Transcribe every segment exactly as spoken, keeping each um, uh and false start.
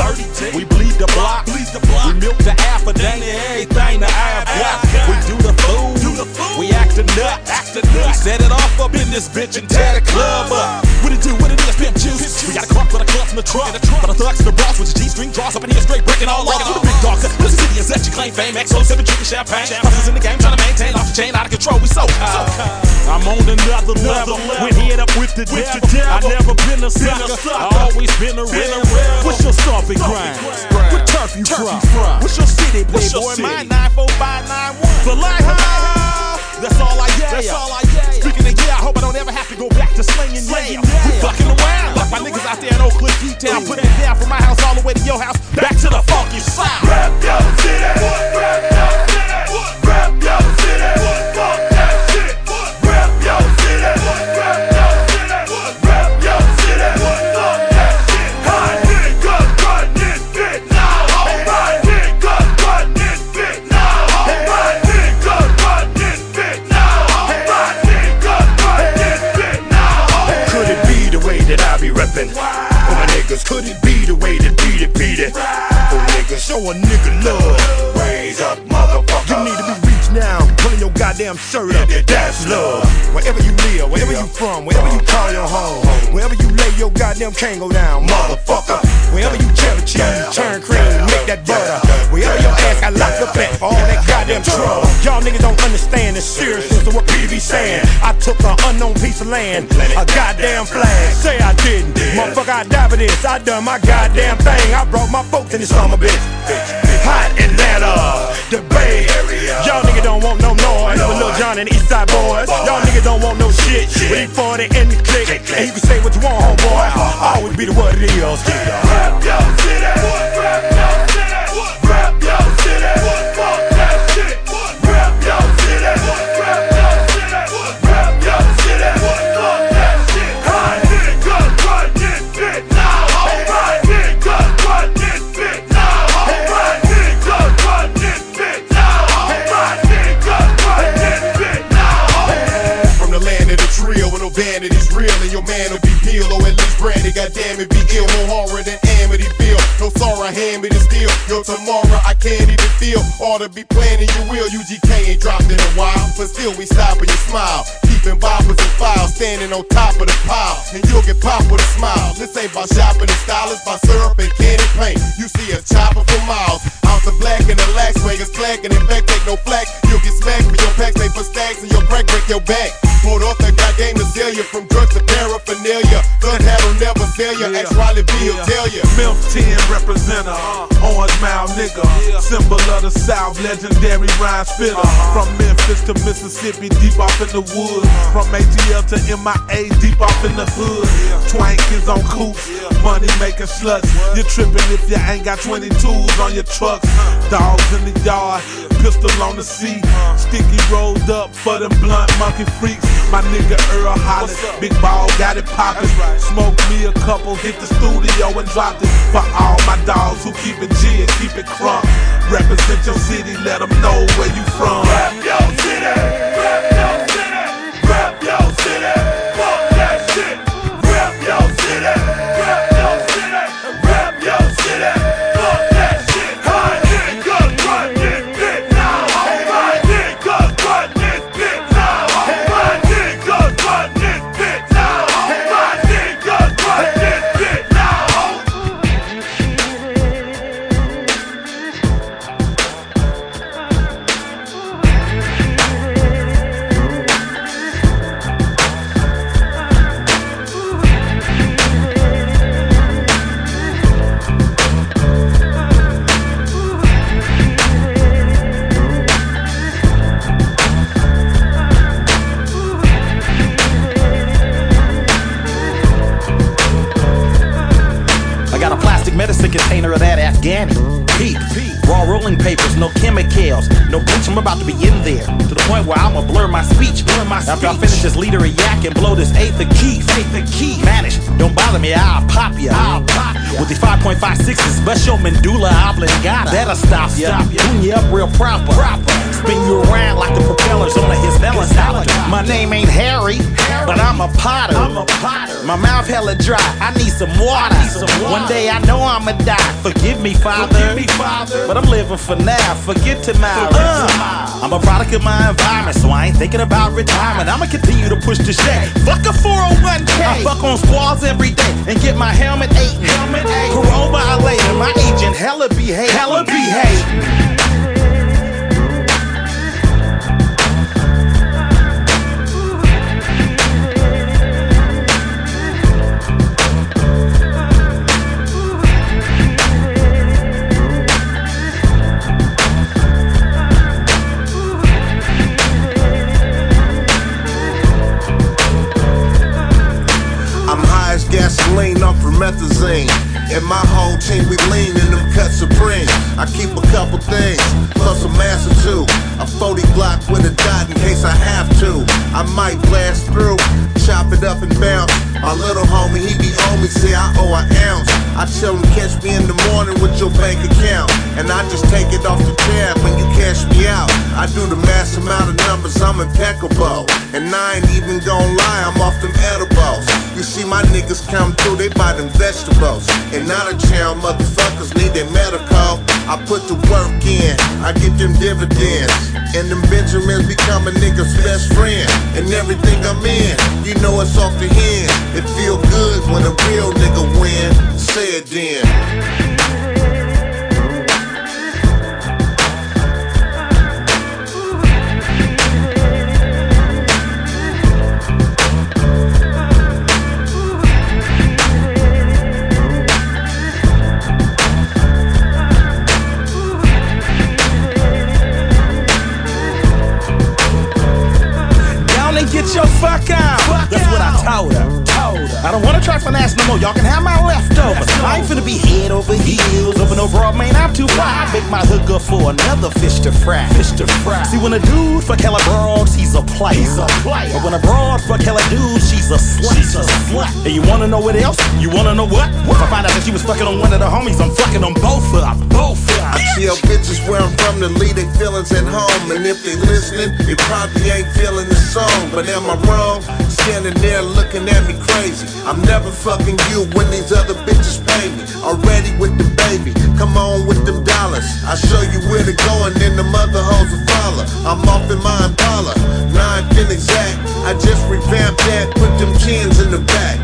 thirty. We bleed the block. We milk the affidavit. Everything the eye block. We do the food. We act a nut. We set it off up in this bitch and tear the club up. What it do? What it is? Pimp juice. We got a clump for the clumps in the truck. For the thugs and the bros with the G-string draws up in here straight breaking all off. Who the big dogs? Who the city is that you claim fame? X O sipping, drinking champagne. Hustlers in the game trying to maintain off the chain, out of control. We so high. I'm on another level. Went head up with the devil. I never been a sucker. I always been a real. What's your stomping grind? What turf you from? What's your city, playboy? My nine four five nine one. For life, that's all I get. That's all I get. Speaking of yeah, I hope I don't ever have to go back to slinging yeah. We fucking around like my niggas out there in Oak Cliff, D-Town, putting it down from my house all the way to your house, back to the funky side. Rap your city. Rap your city. Rap your city. Could it be the way to beat it, beat it? Right. Oh nigga, show a nigga love. Raise up, motherfucker. You need to be reached now, pulling your goddamn shirt up. Yeah, that's love. Wherever you live, wherever yeah. you from, wherever uh, you call your home, home, wherever you lay your goddamn kango down, motherfucker. Wherever you cheddar cheese, yeah. you turn cream, yeah. make that butter. Yeah. Wherever your ass got locked up at, all that goddamn trouble. Y'all niggas don't understand the seriousness of what P V saying. I took an unknown piece of land, a goddamn flag. Say I didn't, motherfucker, I died for this. I done my goddamn thing. I brought my folks in this summer, bitch. Hot Atlanta, the Bay Area. Y'all niggas don't want no noise with Lil Jon and the Eastside Boys. Y'all niggas don't want no shit with E forty and the click. And you can say what you want, boy. I always be the what it is. Rap your city, rap your city, rap your city. Goddamn it, be ill, more horror than Amityville. No sorrow, hand me the steel. Yo, tomorrow I can't even feel. Ought to be planning your will. U G K ain't dropped in a while, but still we stop with your smile. Keeping boppers and files, standing on top of the pile, and you'll get popped with a smile. This ain't by shopping and stylists, by syrup and candy paint. You see a chopper for miles. Out the black and the lax, swingers clacking. In fact, take no flack. You'll get smacked with your packs, they for stacks, and your break break your back. Pulled off that goddamn azalea from drugs to paraphernalia. Gun handle never fail ya. Ask Riley B, he'll tell ya. Milk ten representer, Orange Mile nigga, symbol of the South, legendary rhyme spitter. From Memphis to Mississippi, deep off in the woods. From A T L to M I A, deep off in the hood. Twank is on coops, money making sluts. You tripping if you ain't got twenty-twos on your trucks. Dogs in the yard, pistol on the seat, sticky rolled up for them blunt monkey freaks. My nigga Earl Hollis, big ball got it poppin'. Smoke me a couple, hit the studio and dropped it. For all my dogs who keep it G and keep it crunk. Represent your city, let them know where you from. Rap your city, rap your city, rap your city. Fuck that shit. Rap your city, rap your city, rap your city. Fuck that shit. My nigga run this bitch now. My nigga run this bitch now. My nigga run this bitch now. My nigga run this bitch container of that Afghani peak. raw rolling papers, no chemicals, no bleach. I'm about to be in there to the point where I'ma blur my speech. Blur my After speech. I finish this liter of yak and blow this eighth of key, eighth of key. Vanish, don't bother me, I'll pop ya. I'll pop ya with these five point five sixes, bust your medulla oblongata. That'll stop ya, stop ya. Tune ya up real proper. proper. Spin you around like the propellers on a Hizbella salad. My name ain't Harry, Harry, but I'm a potter. I'm a potter. My mouth hella dry, I need some water. Need some water. One day I know I'ma die. Forgive me, Father. Forgive me, Father. But I'm living for now. Forget tomorrow. Uh, I'm a product of my environment, so I ain't thinking about retirement. I'ma continue to push the shit. Fuck a four oh one K. I fuck on squads every day and get my helmet eight. Helmet eight. Parole violator, my agent hella behave. Hella behave. Gasoline off promethazine, and my whole team we lean in them cut supreme. I keep a couple things, plus a mass or two. A forty block with a dot in case I have to. I might blast through, chop it up and bounce. Our little homie, he be on me, say I owe an ounce. I tell him catch me in the morning with your bank account, and I just take it off the tab when you cash me out. I do the mass amount of numbers, I'm impeccable, and I ain't even gon' lie, I'm off them edibles. You see my niggas come through, they buy them vegetables. And out of town motherfuckers need their medical. I put the work in, I get them dividends, and them Benjamins become a nigga's best friend. And everything I'm in, you know it's off the end. It feel good when a real nigga win. Say it then. Yo, fuck out. Fuck That's out. What I told her. told her. I don't wanna try finesse no more. Y'all can have my leftovers. I ain't finna be head over heels over no broad man. I'm too fly. I make my hook up for another fish to fry. Fish to fry. See, when a dude fuck hella broads, he's a player. He's a player. But when a broad fuck hella dude, she's a slut. She's a slut. And you wanna know what else? You wanna know what? If I find out that she was fucking on one of the homies, I'm fucking on both of them. Both of them. I tell bitches where I'm from to leave their feelings at home, and if they listening, they probably ain't feeling the song. But am I wrong? Standing there looking at me crazy. I'm never fucking you when these other bitches pay me. Already with the baby, come on with them dollars. I show you where to go and then the mother hoes will follow. I'm off in my Impala, ninth and exact. I just revamped that, put them chins in the back.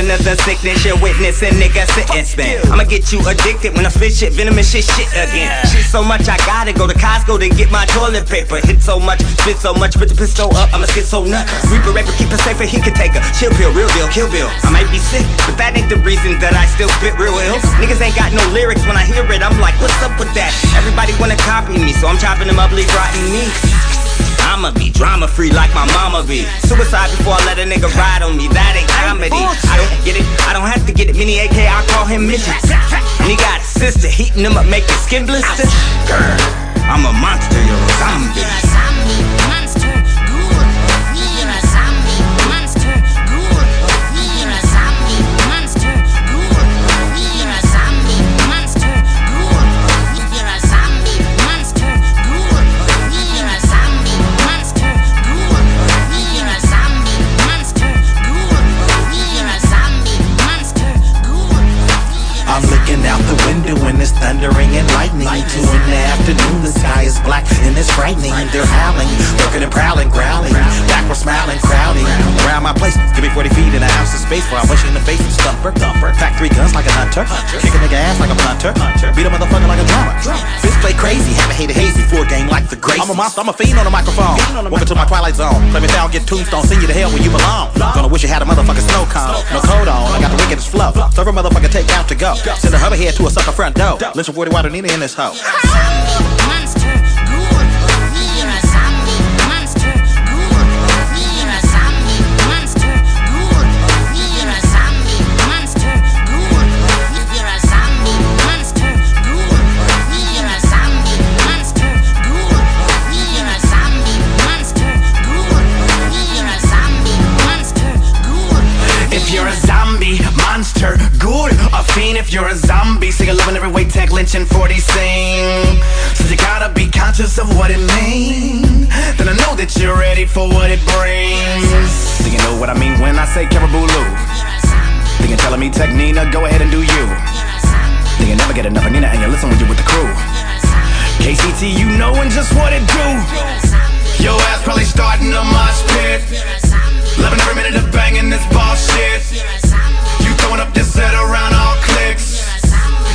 Another sickness you're witnessing, nigga, sentence man. I'ma get you addicted when I fish it, venomous shit, shit again. Shit so much, I gotta go to Costco to get my toilet paper. Hit so much, spit so much, put the pistol up, I'ma get so nuts. Reaper rapper, keep her safer, he can take her. Chill pill, real deal, kill bill. I might be sick, but that ain't the reason that I still spit real ill. Niggas ain't got no lyrics, when I hear it, I'm like, what's up with that? Everybody wanna copy me, so I'm chopping them up, leave rotten meat. I'ma be drama free like my mama be. Suicide before I let a nigga ride on me, that ain't comedy. I don't get it, I don't have to get it. Mini A K, I call him Missus. And he got a sister, heating him up, making skin blisters. Girl, I'm a monster, you're a zombie. You're a zombie, monster, ghoul of me. You're a zombie, monster, ghoul of me. You're a zombie, monster, ghoul of me. You're a zombie, monster, ghoul of me. You're a zombie, monster, ghoul of me. You're a and it's frightening. They're howling, lurking and prowling, growling, backwards smiling, crowding around my place. Give me forty feet and an ounce of space where I punch you in the face and stumper, thumper. Pack three guns like a hunter, kicking nigga ass like a punter, beat a motherfucker like a drummer. Fist play crazy, haven't hated hazy for a game like the Gracie. I'm a monster, I'm a fiend on the microphone. Welcome to my twilight zone. Claim it down, get tombstone, send you to hell where you belong. Gonna wish you had a motherfucking snow cone. No coat on, I got the wickedest flow. Serve a motherfucker take out to go. Send a hubby head to a sucker front door. Lynch a forty-water Nina in this hoe. Monster, ghoul, a fiend if you're a zombie. Sing a loving every way, tag lynching forty sing. So you gotta be conscious of what it means. Then I know that you're ready for what it brings. So you know what I mean when I say Caribou Lou. Then you're telling me tech Nina, go ahead and do you. Then you never get enough of Nina and you listen when you're with the crew. K C T, you knowin' just what it do. Your ass probably starting a mosh pit. Loving every minute of banging this bullshit. Throwing up this set around all clicks.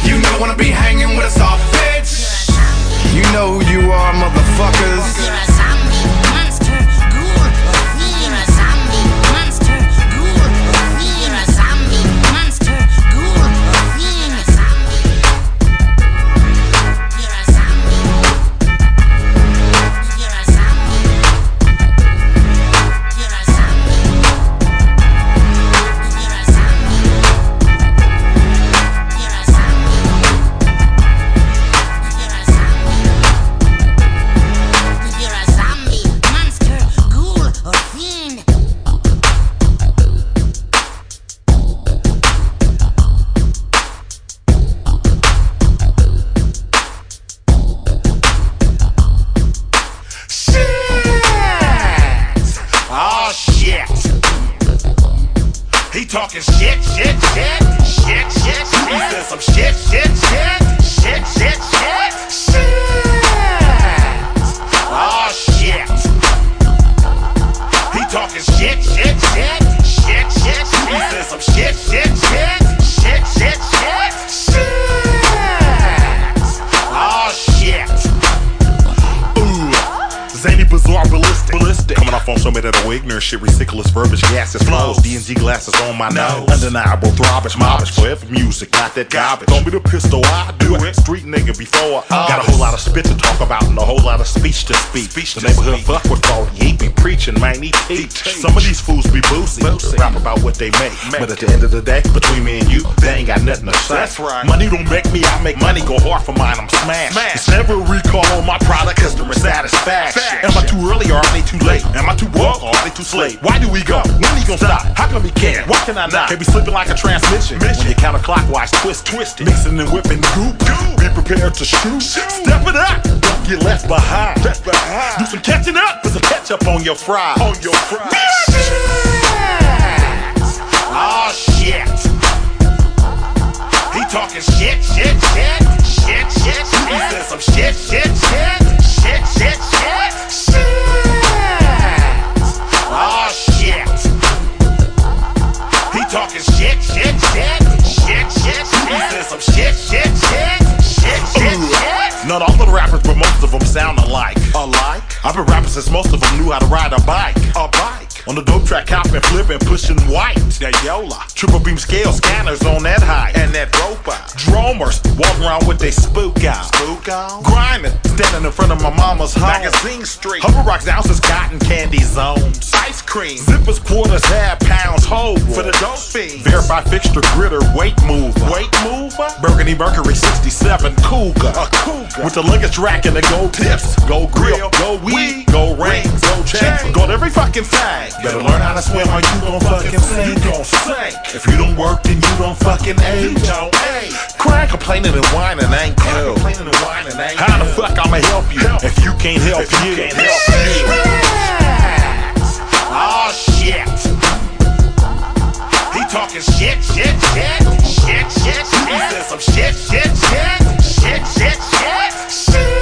You never wanna be hanging with us all, bitch. You know who you are, motherfuckers. You're a zombie, monster, ghoul. You're a zombie, monster, ghoul. You're a zombie, monster, ghoul. You're a zombie. You're a zombie. You're a zombie. You're a zombie. Talking shit, shit, shit, shit, shit, shit. He said some shit, shit, shit, shit, shit, shit, shit. Oh shit. He talking shit, shit, shit, shit, shit, shit. He said some shit, shit, shit, shit, shit, shit, shit. Oh shit. Ooh, zany, bizarre, ballistic, ballistic. Phone show me that old ignorant shit, ridiculous verbiage, gases flows, D and G glasses on my nose, undeniable throbbage, mobbish, forever music, not that garbage. Don't be the pistol, I do it, street nigga before I got a whole lot of spit to talk about and a whole lot of speech to speak. The neighborhood fuck with all he be preaching, man, he teach. Some of these fools be boosy, rap about what they make, but at the end of the day, between me and you, they ain't got nothing to say. That's right. Money don't make me, I make money, go hard for mine, I'm smashed. It's never recall on my product, customer satisfaction. Am I too early or am I too late? Am I too woke or are they too slave? Why do we go? When he gon' stop? How come he can't? Why can I not? Can't be slipping like a transmission. Mission. When you counterclockwise twist, twist it. Mixing and whipping goop. Goop. Be prepared to shoot. Shoot. Step it up. Don't get left behind. Left behind. Do some catching up. There's a catch up on your fries. On your fries. Shit. Oh shit. He talking shit, shit, shit, shit, shit, shit. He said some shit, shit, shit, shit, shit, shit, shit. Oh shit. He talking shit, shit, shit, shit, shit, shit. He said some shit, shit, shit, shit, shit, shit. Not all the rappers, but most of them sound alike. Alike? I've been rapping since most of them knew how to ride a bike. A bike? On the dope track, hopping, flipping, pushing white. That Yola. Triple beam scale scanners on that high. And that rope out. Dromers walking around with they spook out. Spook out? Grinding, standing in front of my mama's home. Magazine Street. Hover rocks, ounces, cotton candy zones. Ice cream, zippers, quarters, half pounds, whole for the dope fiends. Verified fixture, gritter, weight mover. Weight mover? Burgundy Mercury sixty-seven Cougar. A Cougar. With the luggage rack and the gold tips. Gold grill, gold weed, gold rings, gold chains, gold every fucking thing. Better learn how to swim or you gon' fucking sink. You gon' sink. If you don't work, then you don't fucking age. You don't age. Crying, complaining, and whining ain't cool. How the fuck I'ma help you if you can't help you? Can't help you. Oh shit. He talking shit, shit, shit, shit, shit, shit. He said some shit, shit, shit, shit, shit, shit, shit.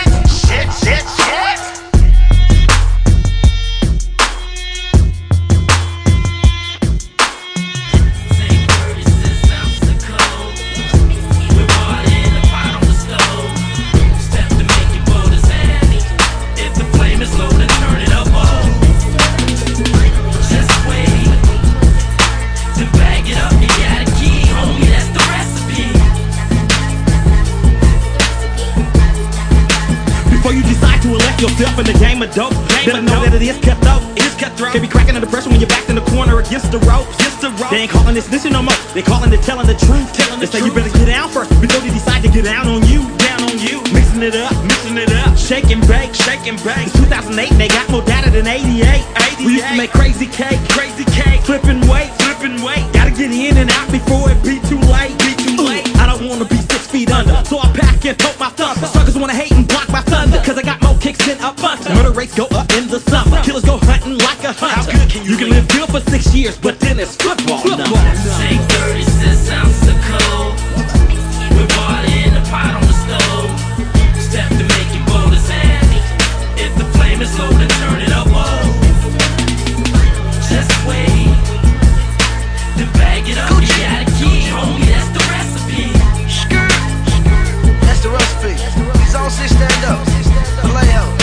up in the game of dope. Then I know that it is cutthroat, it is cutthroat. Can't be cracking under pressure when you're backed in the corner against the rope. They ain't calling this listen no more. They calling it telling the truth. Telling the they say truth. You better get down first before they decide to get down on you. Down on you. Mixing it up, mixing it up. Shake and bake, shake and bake. It's two thousand eight, they got more data than eighty-eight. We used to make crazy cake, crazy cake. Flipping weight, flipping weight. Gotta get in and out before it be too late, be too late. I don't wanna be six feet under, so I pack and poke my thumb. Suckers wanna hate and block my thunder, cause I got more kicks than a bunch. Murder rates go up in the summer. Killers go hunting like a hunter. How good can you, you can live good for six years, but then it's football. football. Say thirty-six ounces of cold. We're partying in the pot on the stove. Step to make your bowl is handy. If the flame is low, then turn it up. Oh, just wait. Then bag it up. Stand up, playhouse.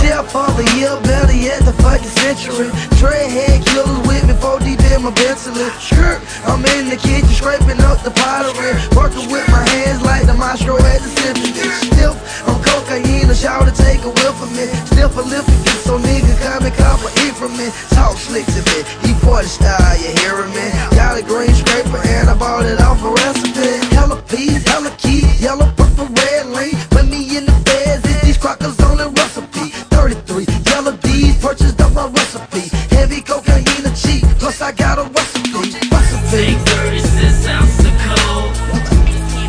Chef of the year, better yet the fucking century. Dreadhead killers with me, four D did my Bentley. Skirt, I'm in the kitchen scraping up the pottery, working with my hands like the maestro at the symphony. Stiff, I'm cocaine, a shower to take a whiff of me. Stiff a lift, so niggas got me cop or eat from me. Talk slick to me, he party style, you hearing me? Got a green scraper and I bought it off a recipe. Hella peas, hella key, yellow, purple, red, lean. Crockers on the recipe, thirty-three yellow D's purchased up my recipe. Heavy cocaine and cheap, plus I got a recipe. Recipe. Take thirty-six ounces of cold.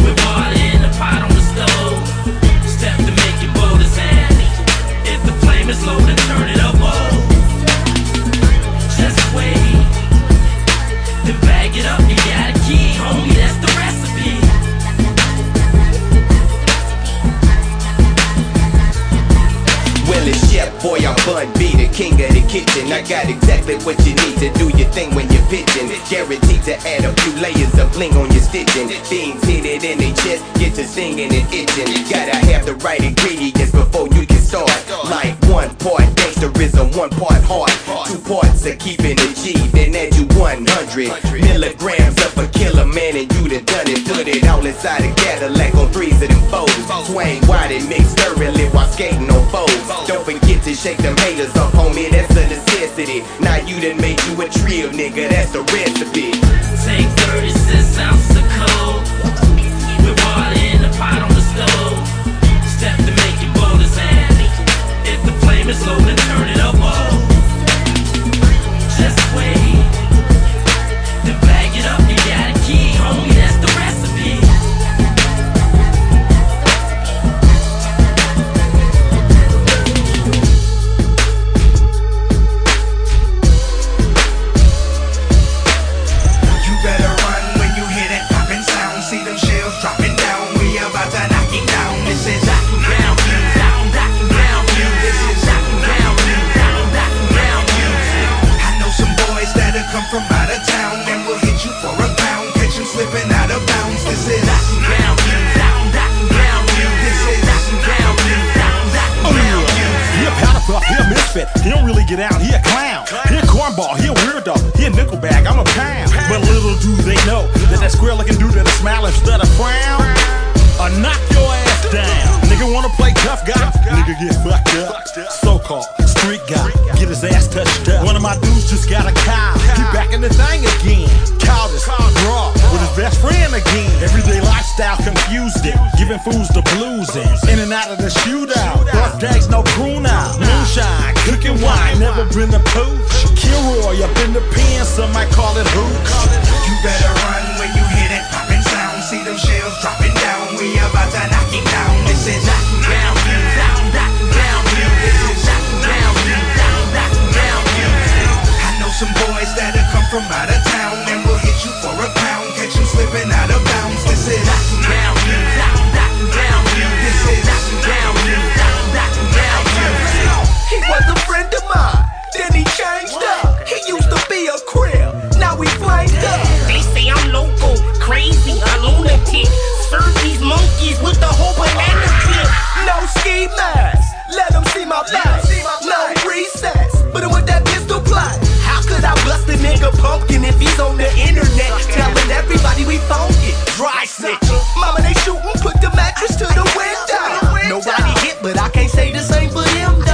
With water in the pot on the stove. Step to make your bowl is handy. If the flame is low, then turn it up. Oh, just wait. Then bag it up, you got a key, homie. That's the recipe. Chef boy, I'm Bun B, the king of the kitchen. I got exactly what you need to do your thing when you're pitching. Guaranteed to add a few layers of bling on your stitching. Things hit it in their chest, get to singing and itching. Gotta have the right ingredients before you can start. Like one part gangsterism, one part hard. Two parts of keeping it G, then add you one hundred milligrams of a killer man, and you done done it. Put it all inside a Cadillac on threes of them foes. Twang wide and mixed thoroughly while skating on foes. Don't forget to shake them haters up, homie, that's a necessity. Now you done made you a trio, nigga, that's a recipe. Take thirty-six ounces of cold. With water in the pot on the stove. Step to make your bowl is handy. If the flame is low, then turn it up, oh. Just wait. Then bag it up, you got a key, homie, that's the recipe. Come from out of town and we'll hit you for a pound. Catch you slipping out of bounds. This is knocking down you, knocking down you. This is knocking down you, knocking down you. He a powder puff, he a misfit. He don't really get out, he a clown. He a cornball, he a weirdo. He a nickel bag, I'm a pound. But little do they know that that square looking dude that a smile instead of frown, I'll knock your ass down. Nigga wanna play tough guy, nigga get fucked up. So called street guy, get his ass touched up. One of my dudes just got a cow. Back in the thing again, Caldas, raw, with his best friend again. Everyday lifestyle confused him, giving fools the blues in. In and out of the shootout, rough days, no crew now. Moonshine, cooking wine, never been a pooch. Kilroy up in the pen, some might call it hooch. You better run when you hear that popping sound. See them shells dropping down, we about to knock it down. This is knocking down, down, knocking down, this is knocking down, down, knocking down. I know some boys that are from out of town, and we'll hit you for a pound. Catch you slipping out of bounds. This is knocking down you, knocking down you. This is knocking down you, knocking down you. He was a friend of mine, then he changed up. He used to be a crib, now he flanked up. They say I'm loco, crazy, a lunatic. Serve these monkeys with the whole banana clip. No ski mask, let them see my back. No recess, but it with that pistol plot. I bust a nigga pumpkin if he's on the internet, telling everybody we funkin', dry snitch. Mama, they shootin', put the mattress to the window. Nobody hit, but I can't say the same for them.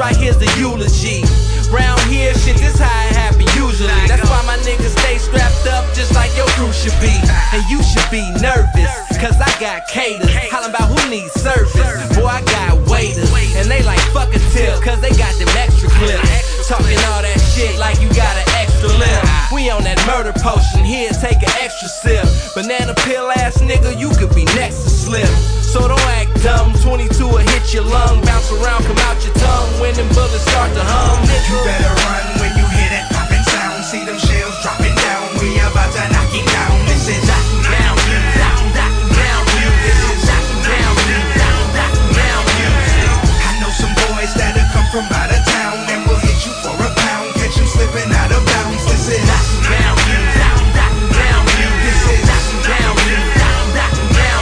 right here's the eulogy. Round here, shit, this how it happen usually. That's why my niggas stay strapped up just like your crew should be. And you should be nervous, cause I got caters. Hollin' about who needs service. Boy, I got waiters. And they like fuck a tip, cause they got them extra clips. Talking all that shit like you got an extra lip. We on that murder potion, here take an extra sip. Banana peel ass nigga, you could be next to slip. So don't act dumb, twenty-two will hit your lung. Bounce around, come out your tongue when them bullets start to hum. You better run when you hear that popping sound. See them shells dropping down, we about to knock it down. This is knock down, knock down, down. This is knock down, down, down, down. I know some boys that'll come from out of town and will hit you for a pound, catch you slipping out of bounds. This is knock down, down, down, down. This is knock down, down, down, down.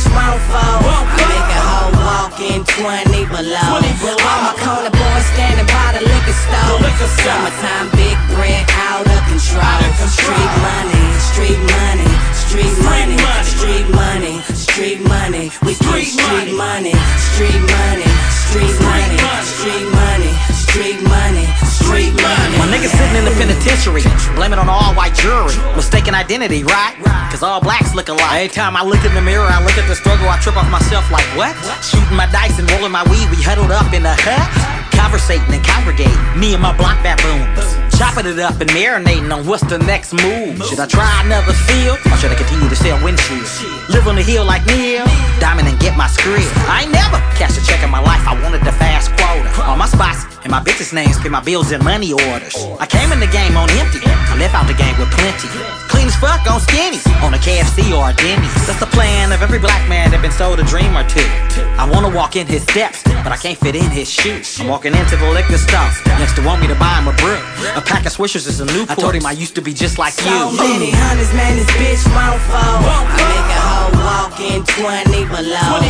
Won't fall. I make a hoe walk in twenty below. All my corner boys standing by the liquor store. Summertime, big bread out of control. Street money, street money, street money, street money, street money. We put street money, street money, street money, street money, street money, street money. My niggas sitting in the penitentiary, blame it on all white jury. Mistaken identity, right? Cause all blacks look alike. Every time I look in the mirror, I look at the struggle, I trip off myself like what? Shooting my dice and rolling my weed, we huddled up in a hut, conversating and congregate. Me and my block baboons, chopping it up and marinating on what's the next move. Should I try another field, or should I continue to sell windshields? Live on the hill like Neil, diamond and get my script. I ain't never cashed a check in my life, I wanted the fast quota. All my spots and my bitches' names pay my bills and money orders. I came in the game on empty, I left out the game with plenty. Clean as fuck on skinnies, on a K F C or a Denny's. That's the plan of every black man that been sold a dream or two. I wanna walk in his steps, but I can't fit in his shoes. I'm walking into the liquor store, next to want me to buy him a brew. A pack of Swishers is a new I told him I used to be just like you. So many hundreds, man, this bitch won't fall. I make a hoe walk in twenty below. All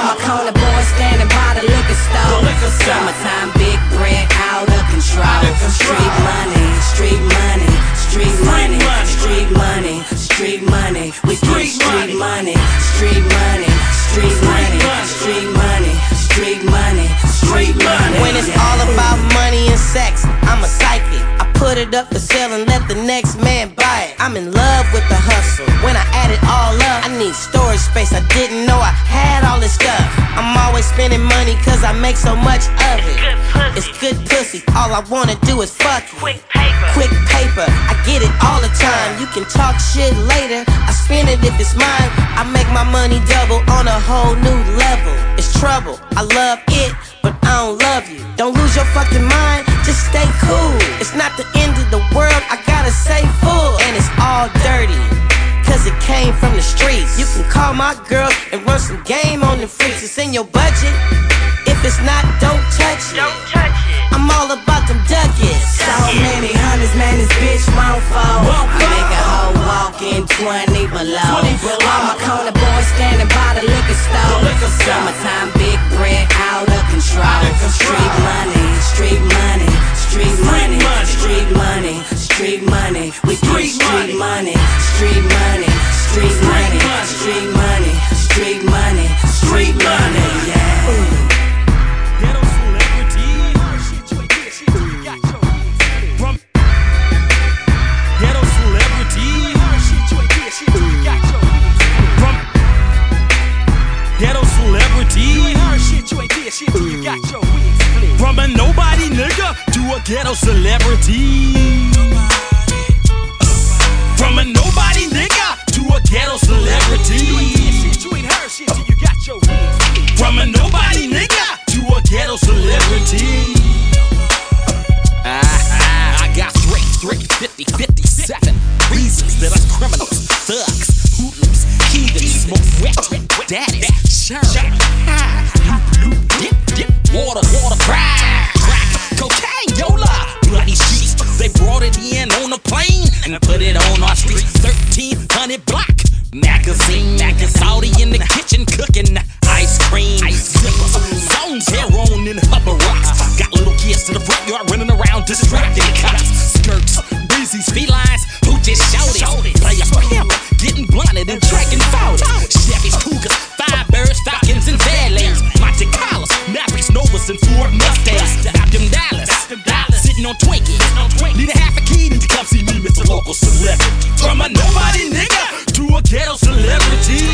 my corner boys standing by the liquor store. Summertime, big bread out of control. Street money, street money, street money, street money, street money. We put street money, street money, street money, street money, street money, street money. When it's all about money and sex, I'm a psychic. I put it up for sale and let the next man buy it. I'm in love with the hustle. When I add it all up, I need storage space. I didn't know I had all this stuff. I'm always spending money cause I make so much of it. It's good pussy. It's good pussy. All I wanna do is fuck it. Quick paper. Quick paper. I get it all the time. You can talk shit later. I spend it if it's mine. I make my money double on a whole new level. It's trouble. I love it, but I don't love you. Don't lose your fucking mind. Just stay cool. It's not the end of the world. I gotta say full. And it's all dirty, cause it came from the streets. You can call my girls and run some game on the freaks. It's in your budget. If it's not, don't touch it. Don't touch it. I'm all about them ducats. So many hundreds, man, this bitch won't fall. I make a hoe walk in twenty below. All my corner boys standing by the liquor store. Summertime, big bread out of control. Street money, street money, street money, street money, street money. We put street money, street money, street money, street money, street money, street money. Yeah. From a nobody nigga to a ghetto celebrity. From a nobody nigga to a ghetto celebrity. From a nobody nigga to a ghetto celebrity. I, I got three, three, fifty, fifty-seven reasons that us criminals, thugs, hoodlums, heathens, smoke wet, daddies, sheriff, high, loop, dip, dip, water, water, crack, crack, cocaine, yola, bloody sheets. They brought it in on a plane and put it on our streets. thirteen hundred block, magazine, magazine, in the kitchen cooking. just traffic cops, skirts, busy felines who just shouted. Players forever, getting blinded and tracking fouls. Chevys, Cougars, Firebirds, Falcons, and Valets. Monte Carlos, Mavericks, Novas, and Ford Mustangs. Stop them dollars, sitting on Twinkies. Need a half a key to come see me, Mister Local Celebrity. From a nobody nigga to a ghetto celebrity.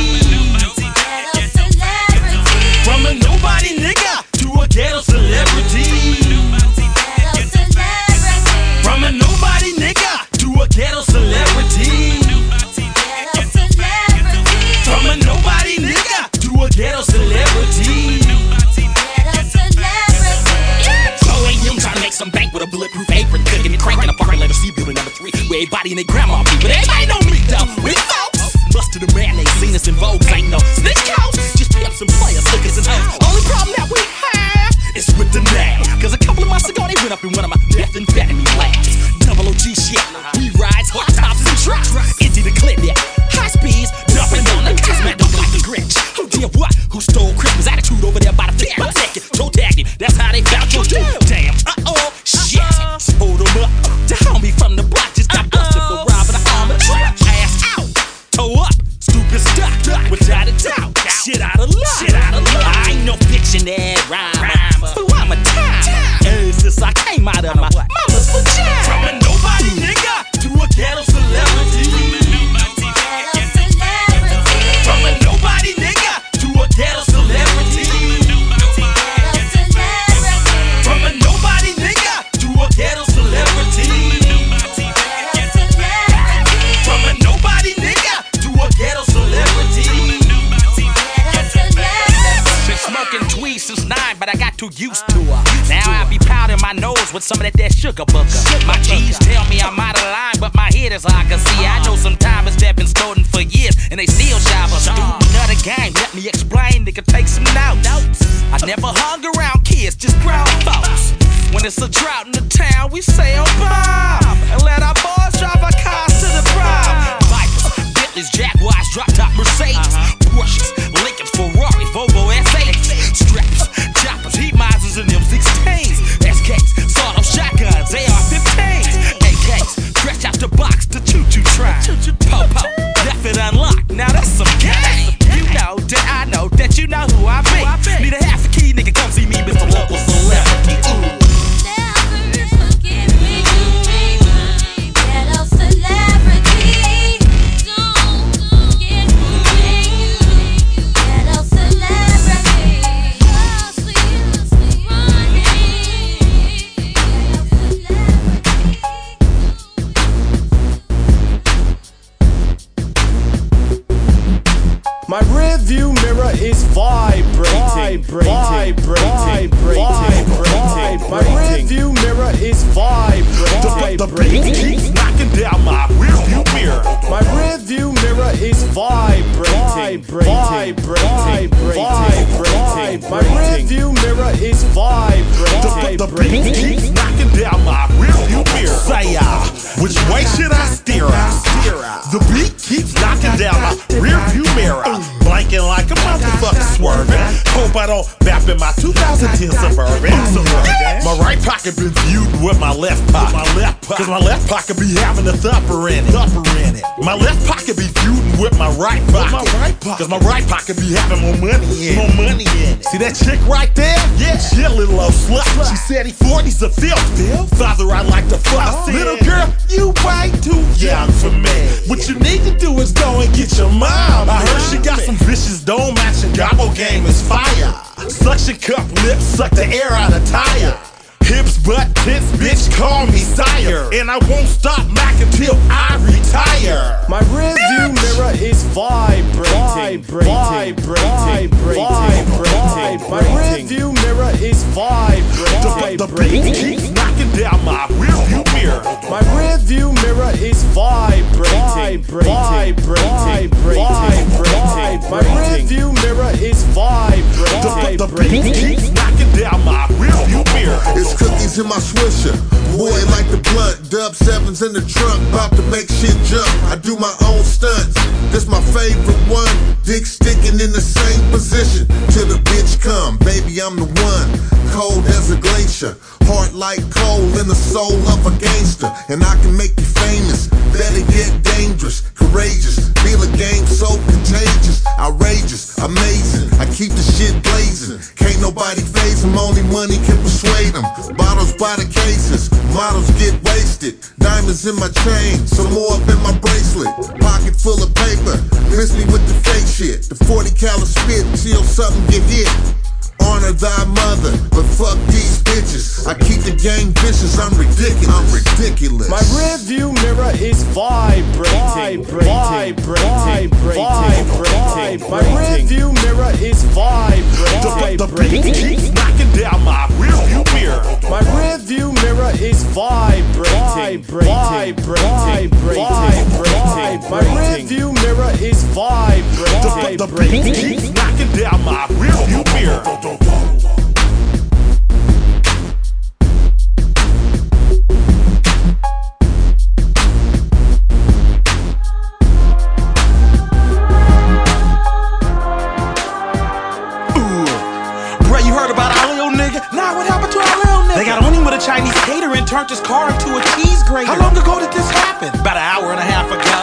From a nobody nigga to a ghetto celebrity. From a nobody nigga to a ghetto celebrity. From a nobody nigga to a ghetto celebrity. So I'm trying to make some bank with a bulletproof apron, cooking and cranking a parking lot of C building number three, where everybody and their grandma be, but everybody know me though. We folks, busted the man, they seen us in Vogue, ain't no snitch cows, just pimps and players, hookers and hoes. Only problem that we have is with the name, cause a couple of months ago they went up in one of my meth and me labs. Double O G shit, we rides, hot tops and drops, empty the clip, yeah, high speeds, dumping on the cops, man, don't like the Grinch. Who did what? Who stole Christmas attitude over there by the fence? Protect it, Joe tagged him, that's how they found your dude. Damn, uh-oh, shit, hold him up. The homie from the block just got busted for robbing a armor truck. Ass out, toe up, stupid stuff, without a doubt. Shit out of luck, shit out of luck. I ain't no bitchin' that rhymer, so I'm a time. Ever since I came out of my mama's vagina. From a nobody nigga to a ghetto celebrity. From a nobody nigga to a ghetto celebrity. From a nobody nigga to a ghetto celebrity. From a nobody nigga to a ghetto celebrity. Been smoking tweed since nine, but I got too used to her. Now I be powdering my nose with some of that, that sugar booker. My G's tell me I'm out of line, but my head is like a see. I know some timers that been stolen for years, and they still job us. Another game, let me explain, nigga, take some notes. I never hung around kids, just grown folks. When it's a drought in the town, we sail bomb and let our boys drive our cars to the prom. Vipers, Bentleys, Jaguars, drop-top Mercedes, Porsches, Lincolns, Ferrari, Volvo S eights, straps, choppers, heat misers, and M sixteens, S Ks, sawed-off shotguns, A R fifteens, A Ks, stretch out the box, the choo-choo train, po-po, left it unlocked. Now that's some game. You know that I know that you know who I be. Need a half a key, nigga, come see me, Mister Local Celebrity. Ooh. Never forget me, you mean ghetto celebrity. Don't forget me, you ghetto celebrity. Constantly running, ghetto celebrity. My rearview mirror is vibrating, vibrating, vibrating, vibrating. My rearview mirror is vibrating. The beat keeps knocking down my rearview mirror. My rearview mirror is vibrating, vibrating, vibrating. My rearview mirror is vibrating. The beat keeps knocking down my rearview mirror. Say ah, which way should I steer? The beat keeps knocking down my rearview mirror. Blanking like a motherfucker swerving. Hope I don't bap in my two thousand ten Suburban. My right pocket been viewed with my left pocket. Cause my left pocket be having a thumper in it. My left pocket be feuding with my right pocket. Cause my right pocket be having more money in it. See that chick right there? Yeah, she a little old slut. She said he forties a filth. Father, I like to fuck. Little girl, you way too young for me. What you need to do is go and get your mom. I heard she got some vicious dome action, gobble game is fire. Suction cup lips, suck the air out of tire. Hips, butt, tits, bitch, call me sire. And I won't stop macking till I retire. My rearview mirror is vibrating, vibrating, vibrating, vibrating. My rearview mirror is vibrating. The beat keeps knocking down my rearview mirror. My rearview mirror is vibrating, vibrating, vibrating, vibrating. My rearview mirror is vibrating. The beat keeps knocking down my rearview mirror. Cookies in my swisher, boy like the blunt. Dub sevens in the trunk, about to make shit jump. I do my own stunts, this my favorite one. Dick sticking in the same position till the bitch come. Baby, I'm the one, cold as a glacier, heart like coal and the soul of a gangster. And I can make you famous, better yet dangerous, courageous. Feel a game so contagious, outrageous, amazing. I keep the shit blazing, can't nobody phase them, only money can persuade them. Bottles by the cases, models get wasted. Diamonds in my chain, some more up in my bracelet. Pocket full of paper, miss me with the fake shit. The forty caliber spit till something get hit. Honor thy mother, but fuck these bitches. I keep the gang vicious, I'm ridiculous. I'm ridiculous. My rearview mirror is vibrating, vibrating, vibrating, vibrating. My rearview mirror is vibrating. The beat keeps knocking down my rearview mirror. My rearview mirror is vibrating, vibrating, vibrating, vibrating. My rearview mirror is vibrating. The beat keeps knocking down my rearview mirror. Don't go. Chinese caterer and turned his car into a cheese grater. How long ago did this happen? About an hour and a half ago.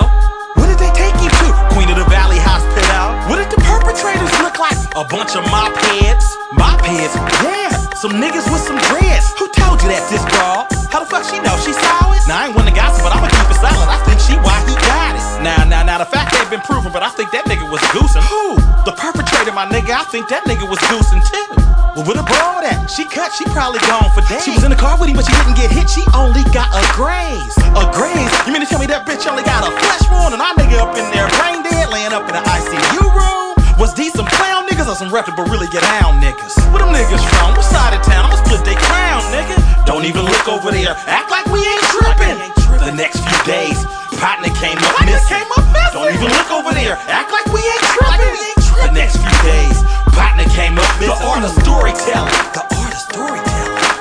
Where did they take you to? Queen of the Valley Hospital. What did the perpetrators look like? A bunch of mop heads. Mop heads? Yeah, some niggas with some dreads. Who told you that, sis girl? How the fuck she know? She saw it? Now I ain't wanna gossip, but I'ma keep it silent. I think she why he got it. Now, now, now, the fact ain't been proven, but I think that nigga was goosing. Who? The perpetrator, my nigga. I think that nigga was goosing too. Well, where the broad at? She cut, she probably gone for days. She was in the car with him, but she didn't get hit. She only got a graze. A graze? You mean to tell me that bitch only got a flesh wound? And our nigga up in there, brain dead, laying up in the I C U room? Was these some clown niggas or some reputable really get down niggas? Where them niggas from? What side of town? I'ma split they crown, nigga. Don't even look over there. Act like we ain't tripping. The next few days, partner came up missing. Came up missing. Don't even look over there. Act like we ain't tripping. The next few days, partner came up missing. The art of storytelling. The art of storytelling.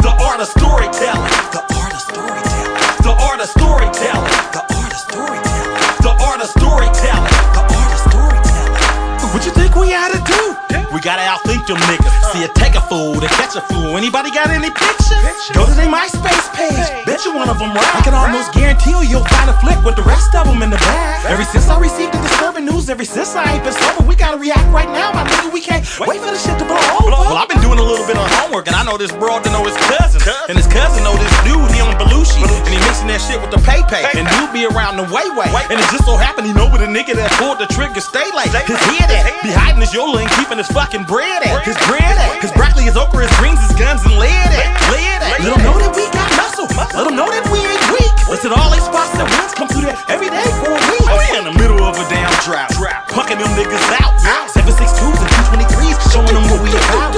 The art of storytelling. The art of storytelling. The art of storytelling. The art of storytelling. The art of storytelling. The art of storytelling. What you think we oughta do? We gotta outthink them niggas. See a take a fool to catch a fool. Anybody got any pictures? Go to their MySpace page. Bet you one of them right. I can almost guarantee you you'll find a flick with the rest of them in the bag. Ever since I received the disturbing news, ever since I ain't been sober, we gotta react right now, my nigga. We can't wait for the shit to blow over. Well, I've been doing a little bit of homework, and I know this broad to know his cousin, and his cousin know this dude, he on Belushi, and he mixing that shit with the pay pay, and dude be around the way way, and it just so happened he know where the nigga that pulled the trigger stay late. His head at, be hiding his yola and keeping his fucking bread at, his bread at, his broccoli, his okra, his greens, his guns, and lead at, lead at. Let them know that we got muscle, let them know that we ain't weak. Listen, all they spots that once come through there every day for a week. We in the middle of a damn drought, punking them niggas out. seven six twos and two twenty-threes, showing them what we about.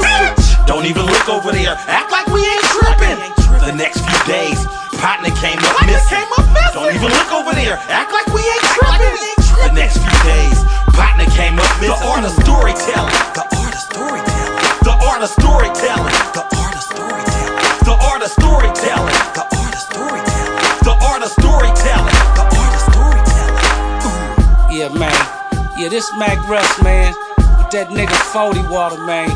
Don't even look over there, act like we ain't tripping. The next few days, partner came up missing. Don't even look over there, act like we ain't tripping. The next few days, partner came up missing. The art of storytelling. The art of storytelling. The art of storytelling. The art of storytelling. The art of storytelling. The art of storytelling. The art of storytelling. The art of storytelling. Yeah, man. Yeah, this Mac Russ, man. That nigga forty water, man.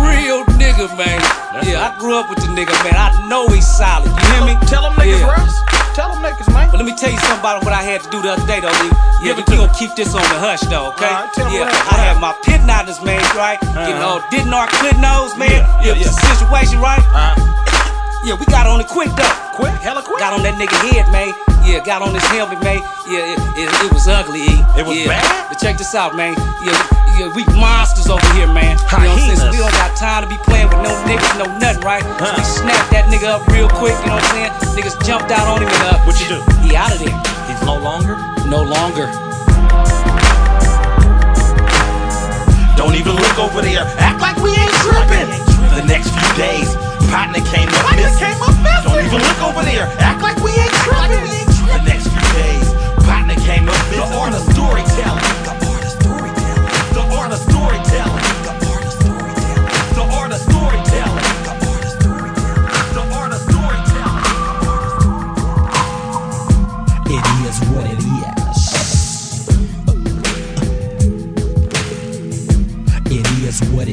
Real nigga, man. That's yeah, right. I grew up with the nigga, man. I know he's solid. You hear me? Tell them niggas, yeah. Russ. Tell them niggas, man. But let me tell you something about what I had to do the other day, though, Lee. Yeah, yeah, but you gonna keep this on the hush, though, okay? All right, tell yeah, them I had my pit nodders, man, right? Uh-huh. You know, didn't our clit nose, man? Yeah, yeah, yeah. Situation, right? Uh-huh. Yeah, we got on it quick, though. Quick, hella quick. Got on that nigga head, man. Yeah, got on his helmet, man. Yeah, it, it, it was ugly, E. It was yeah. bad? But check this out, man. Yeah, yeah, we monsters over here, man. You know what I'm saying? We don't got time to be playing with no niggas, no nothing, right? So we snapped that nigga up real quick, you know what I'm saying? Niggas jumped out on him and up. Uh, what you do? He out of there. He's no longer? No longer. Don't even look over there. Act like we ain't tripping. The next few days, partner came up missing. Don't even look over there. Act like we ain't tripping. The next few days, partner came up missing. The art of storytelling. The art of storytelling. The art of storytelling. The art of storytelling. The art of storytelling. The art of storytelling. The art of storytelling.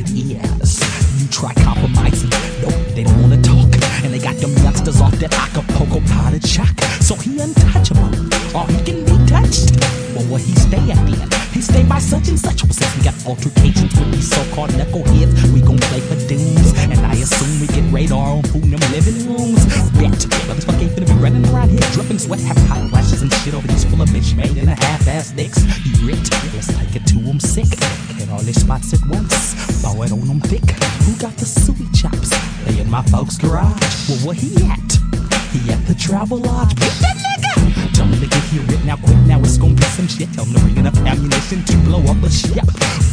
Yes, you try compromising, no, they don't wanna talk. And they got them youngsters off that Acapulco pot of shock. So he untouchable, or he can be touched. But will he stay at the end? He stay by such and such. Well, since we got altercations with these so-called knuckleheads, we gon' play for dudes. And I assume we get radar on who them living rooms. Bitch, motherfucker ain't finna be running around here dripping sweat, having hot flashes and shit over these full of bitch made and a half-ass dicks. You ripped, let's take it to him sick. Hit all their spots at once, bow it on them thick. Who got the suey chops? They in my folks' garage. Well, where he at? He at the travel lodge. Get that nigga! Tell him to get here right now, quick now, it's gonna be some shit. Tell him to bring enough ammunition to blow up a ship.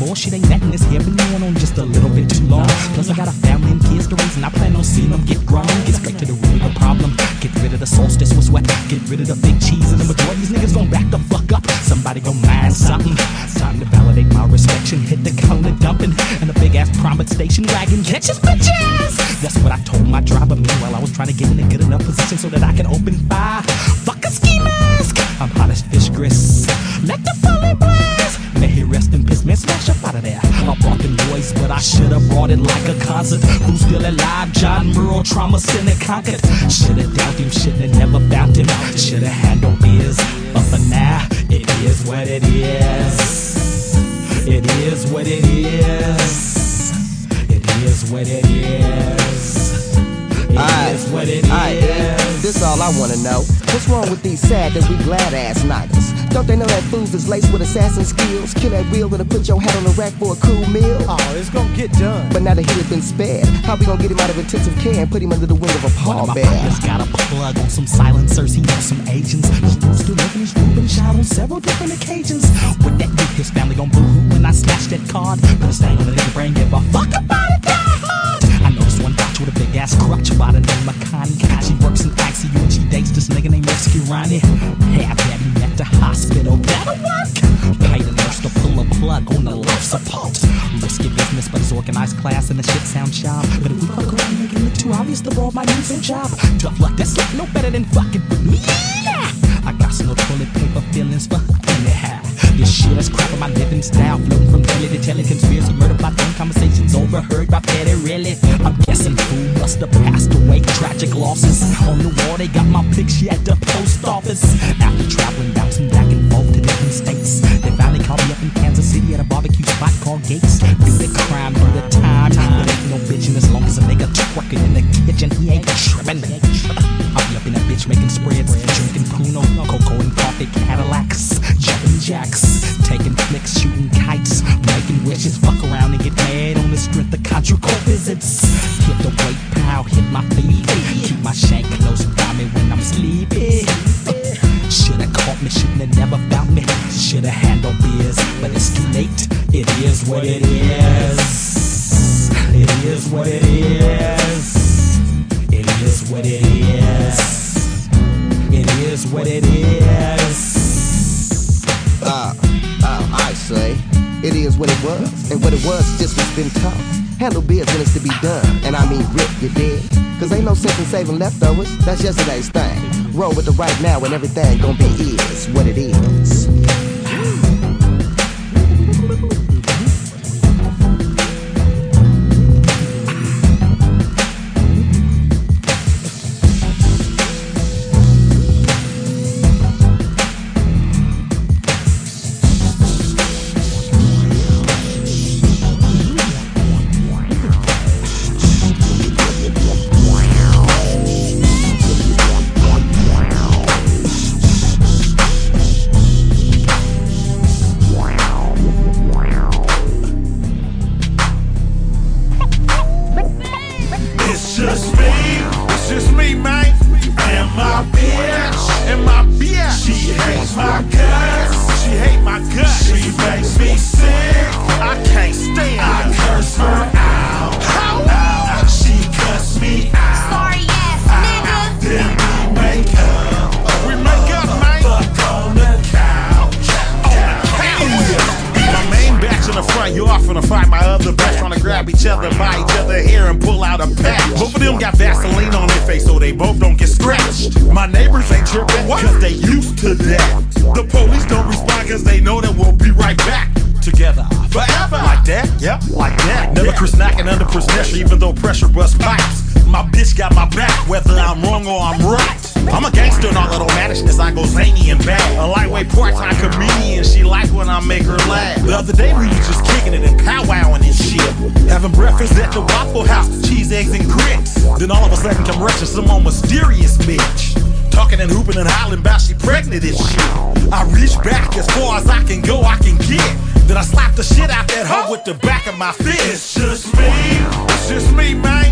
Bullshit ain't that in this here, been going on just a little bit too long. Plus I got a family and kids to raise, and I plan on seeing them get grown. Get straight to the root of the problem, get rid of the solstice was wet, get rid of the big cheese, and the majority of these niggas gon' back the fuck up. Somebody gon' mind something. Time to validate my respection, hit the counter dumping, and the big ass Promet station wagon catches bitches. That's what I told my driver, meanwhile I was trying to get in a good enough position so that I could open fire. Fuck a ski mask, I'm hot as fish grist. Let the bullet blast. May he rest in piss, man, smash up out of there. I bought them boys, but I should've brought it like a concert. Who's still alive? John Merle, trauma, sin, and conquered. Should've doubt him, should've never found him. Should've had no ears, but for now, it is what it is. It is what it is. It is what it is. It aye, is what it aye. Is. This all I wanna know. What's wrong with these sad that we glad ass niggas? Don't they know that fools is laced with assassin skills? Kill that wheel and put your head on the rack for a cool meal. Oh, it's gonna get done. But now that he has been spared, how we gonna get him out of intensive care and put him under the wing of a paw bear? One of my partners got a plug on some silencers, he knows some agents. He used to live in his room and shot on several different occasions. With that beat, his family gon' boo-hoo when I smashed that card. Put a stain on it in the brain, give a fuck about it, die hard. I know this one got with a big ass crutch by the name of Connie. She works in I C U and she dates this nigga named Rescue Ronnie. Have that him at the hospital, that'll work. Pay the nurse to pull a plug on the life support. Risky business, but it's organized class and the shit sound sharp. But if we fuck around and make it look too obvious, the ball might need some job. Tough luck, that's like no better than fucking me. Yeah! I got some toilet paper feelings for anyhow. This shit is crap on my living style, floating from telly to telly, conspiracy murder by phone conversations overheard by petty really. I'm guessing fool must have passed away, tragic losses. On the wall they got my picture at the post office. After traveling, bouncing back and forth to different states, they finally called me up in Kansas City at a barbecue spot called Gates. Do the crime, do the time, there ain't no bitchin' as long as a nigga twerking in the kitchen, he ain't trippin'. I'll be up in that bitch making spreads, drinking Puno, cocoa and coffee, Cadillacs, jumping jacks, taking flicks, shooting kites, making wishes, fuck around and get mad on the strength of conjugal visits. Hit the weight pile, hit my feet, keep my shank close by me when I'm sleepy. Shoulda caught me, shouldn't have never found me. Shoulda had no beers, but it's too late. It is what it is. It is what it is. It is what it is. It is what it is. Uh, uh, I say, it is what it was, and what it was just what's been taught. Handle business to be done, and I mean rip, you dig? Cause ain't no sense in saving leftovers, that's yesterday's thing. Roll with the right now and everything gon' be is what it is. Trippin', cause they used to that. The police don't respond cause they know that we'll be right back. together forever. Like that, yeah, like that. Never Chris knocking under Chris pressure, even though pressure bust pipes. My bitch got my back, whether I'm wrong or I'm right. I'm a gangster and all that don't matter, cause I go zany and bad. A lightweight part-time comedian, she likes when I make her laugh. The other day we was just kicking it and powwowing and shit, having breakfast at the Waffle House, cheese, eggs, and grits. Then all of a sudden come rushing some more mysterious bitch, talking and hooping and hollering about she pregnant and shit. I reach back as far as I can go, I can get. Then I slap the shit out that hoe with the back of my fist. It's just me, it's just me, man.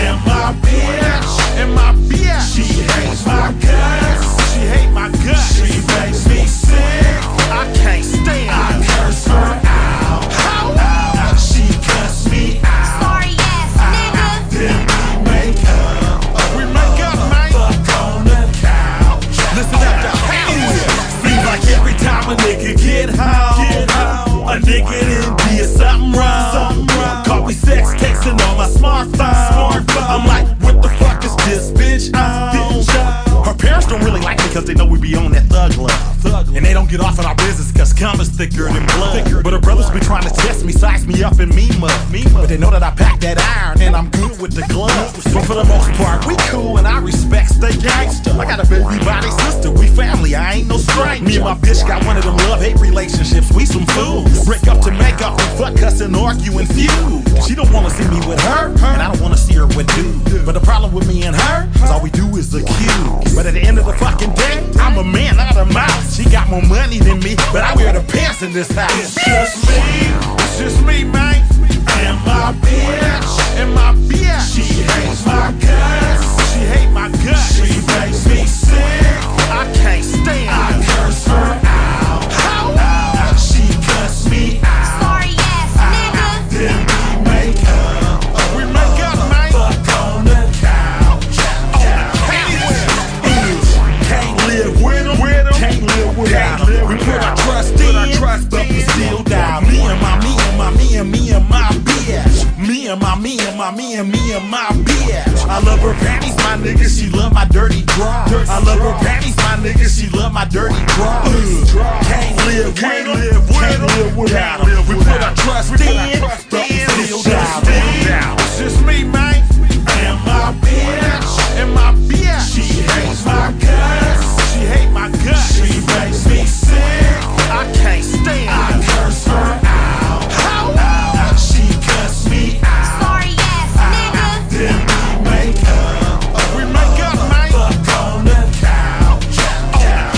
And my bitch, and my bitch, she hates my guts, she hate my guts, she makes me sick, I can't stand. I curse her out, how out, she cuss me out. Sorry ass nigga. Then we make up, we make up, man. Fuck on the couch. Listen up, the house. Seems like every time a nigga get home, get home, a nigga done did something wrong. Call me sex texting on my smartphone. I'm like, what the fuck is this bitch on? Her parents don't really like me cause they know we be on that thug love, and they don't get off on our business cause cum is thicker than blood. But her brothers be trying to test me, size me up and meme up, but they know that I pack that iron and I'm good with the gloves. But for the most part we cool and I respect the gangster. I got a baby body sister, we family, I ain't no stranger. Me and my bitch got one of them love-hate relationships, we some fools. Break up to make up and fuck, cuss and argue and feud. She don't wanna see me with her, and I don't wanna see her with dude. But the problem with me and her is all we do is accuse. But at the end of the fucking day, I'm a man, not a mouse. She got more money than me, but I wear the pants in this house. It's just me, it's just me, man. And my bitch, and my bitch, she hates my guts, she hate my guts, she makes me sick, I can't stand. I curse her out, how out, she cuss me out. Sorry ass nigga. Then we make up, we make up, man. Fuck on the couch, on the couch. Can't live with them, can't live without them. We put our trust in, but we still die. Me and my, me and my, me and me and my bitch. Me and my, me and my, me and me and my bitch. I love her panties, my nigga, she love my dirty bra. I love her panties, my nigga, she love my dirty bra. Can't live, can't live, can't live without them. We put our trust in, but we still die. It's just me, man. And my bitch, and my bitch, she hates my guts, she hate my guts, she makes me sick, I can't stand. I curse her out, how out, she cuss me out. Sorry ass nigga. Then we make up, we make up, man. Fuck on the couch, on the couch.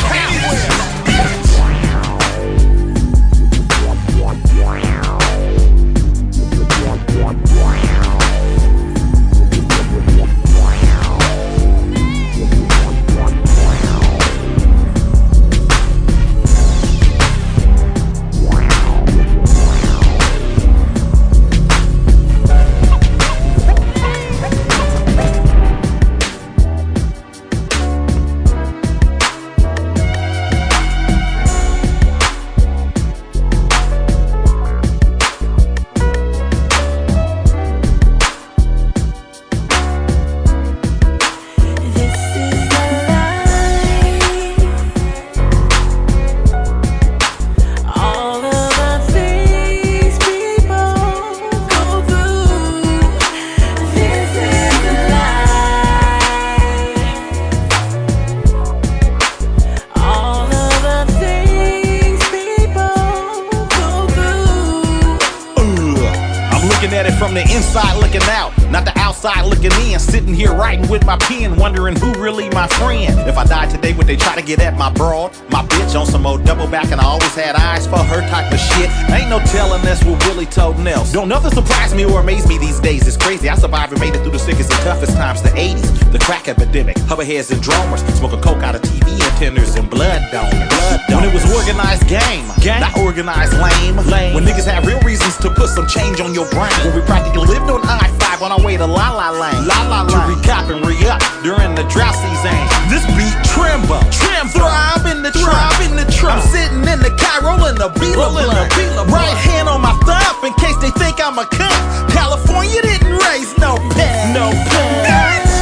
Wondering who really my friend. If I die today, would they try to get at my broad, my bitch on some old double back? And I always had eyes for her type of shit. Ain't no telling us what Willie told Nels. Don't nothing surprise me or amaze me these days. It's crazy, I survived and made it through the sickest and toughest times. The eighties, the crack epidemic, hoverheads and drummers, smoking coke out of T V antennas and blood donors. Blood donors. When it was organized game, game, not organized lame. lame. When niggas had real reasons to put some change on your brain. When we practically lived on I five on our way to La La Lane. La La Lane. To recop and re-up during the drought season. This beat Trembo, Trembo, thrive in the tribe, in the trunk. I'm sitting in the car rolling a beat, rolling a beat. Right hand on my thumb in case they think I'm a cunt. California didn't raise no pants, no pants.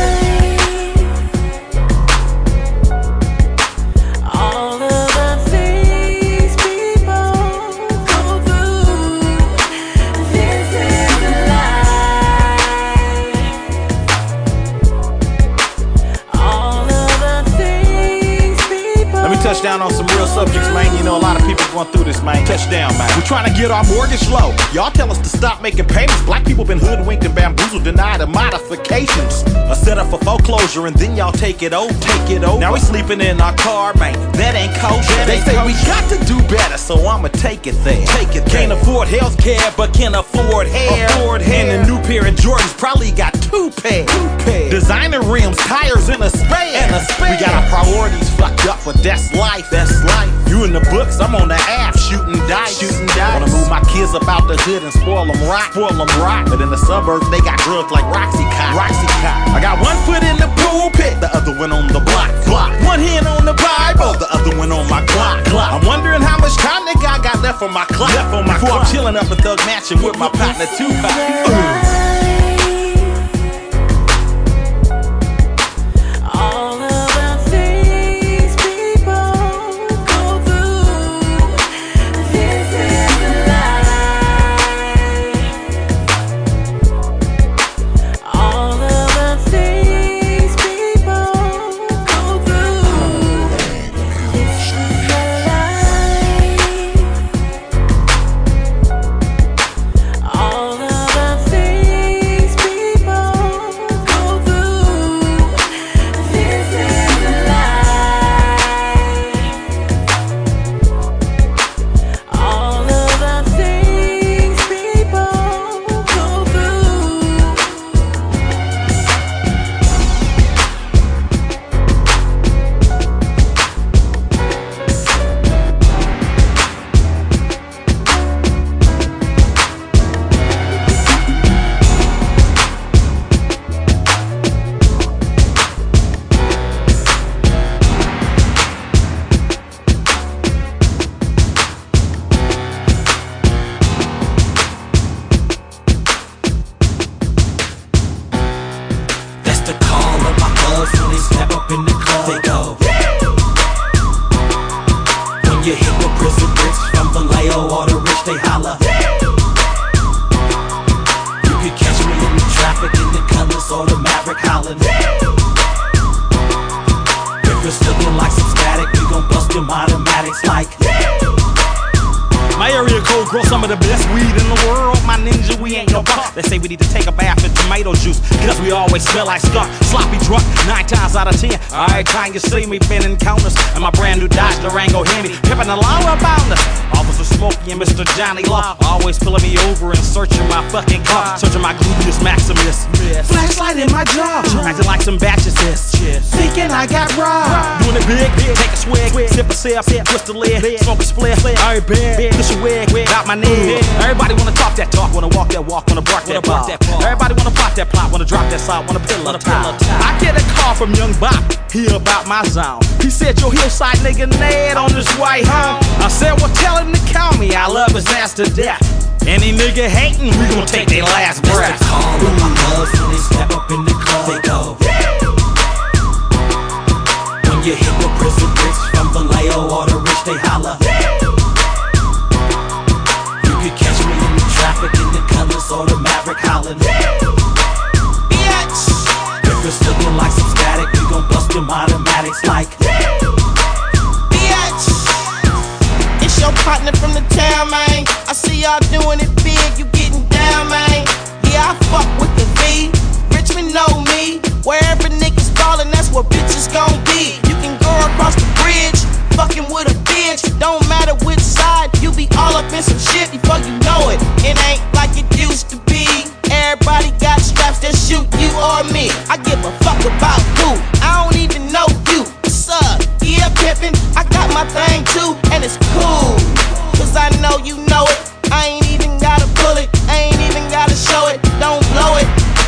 All of the things people go through. touch down on some real subjects, man. You know, a lot of people going through this, man. Touchdown, man. We're trying to get our mortgage low. Y'all tell us to stop making payments. Black people been hoodwinked and bamboozled, denied the modifications. A setup for foreclosure, and then y'all take it over. Take it over. Now we sleeping in our car, man. That ain't kosher. They say we got to do better, so I'ma take it there. Take it there. Can't afford health care, but can afford hair. Afford hair. And a new pair of Jordans probably got two pairs. Two pairs. Designer rims, tires, and a spare. And a spare. We got our priorities fucked up, but that's life. That's life. You in the books, I'm on the app shooting dice. Shooting dice. Wanna move my kids up out the hood and spoil them rock. Spoil them rock. But in the suburbs, they got drugs like Roxy Cop. Roxy Cop. I got one foot in the pulpit, the other one on the block. Block. One hand on the Bible, the other one on my clock. Clock. I'm wondering how much time nigga I got left on my clock. Left on my Before clock. I'm chilling up in Thug Mansion with my partner Tupac. You see me bending counters and my brand new Dodge Durango Hemi, pippin' a Laura Boundless. Officer Smokey and Mister Johnny Law always pulling me over and searching my fucking car, searching my gluteus maximus. Flashlight in my jaw, acting like some batches is thinking I got robbed. Doing it big, big, take a swig, sip a sip, twist the lid, smoke a split, every big, push a wig, out my neck. Everybody wanna talk that talk, wanna walk that walk, wanna bark that bark. Everybody wanna pop that plot, wanna drop that salt, wanna pill up top. I get a call from Young Bop. He about my zone. He said, "Yo, hillside nigga Ned on this white hump." I said, "Well, tell him to call me. I love his ass to death. Any nigga hatin', we gon' take their last breath." That's the call of my buds when they step up in the club. They go. Yeah. When you hit the prison bricks from Vallejo or the rich, they holler. Yeah. You could catch me in the traffic in the colors or the Maverick hollin'. If you're still in like some static. Bust them automatics like bitch. It's your partner from the town, man. I see y'all doing it big, you getting down, man. Yeah, I fuck with the V. Richmond know me. Wherever niggas fallin', that's where bitches gon' be. You can go across the bridge, fucking with a bitch. Don't matter which side, you be all up in some shit before you know it. It ain't like it used to be. Everybody got straps that shoot you or me. I give a fuck about who, I don't even know you. What's up? Yeah, pimpin', I got my thing too, and it's cool. Cause I know you know it. I ain't even gotta pull it, I ain't even gotta show it. Don't blow it,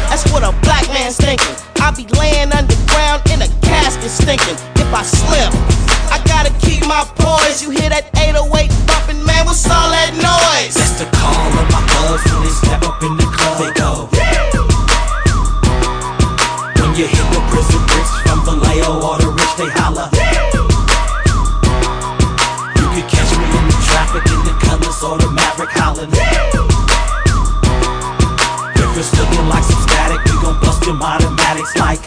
that's what a black man's thinking. I be laying underground in a casket stinking. If I slip, I gotta keep my poise. You hear that eight oh eight bumpin', man, what's all that noise? That's the call of my buds when they step up in the club. They go. When you hit the prison bricks from Vallejo or the rich, they holler. You could catch me in the traffic in the colors or the Maverick hollin'. If you're still in like some static, we gon' bust them automatics like.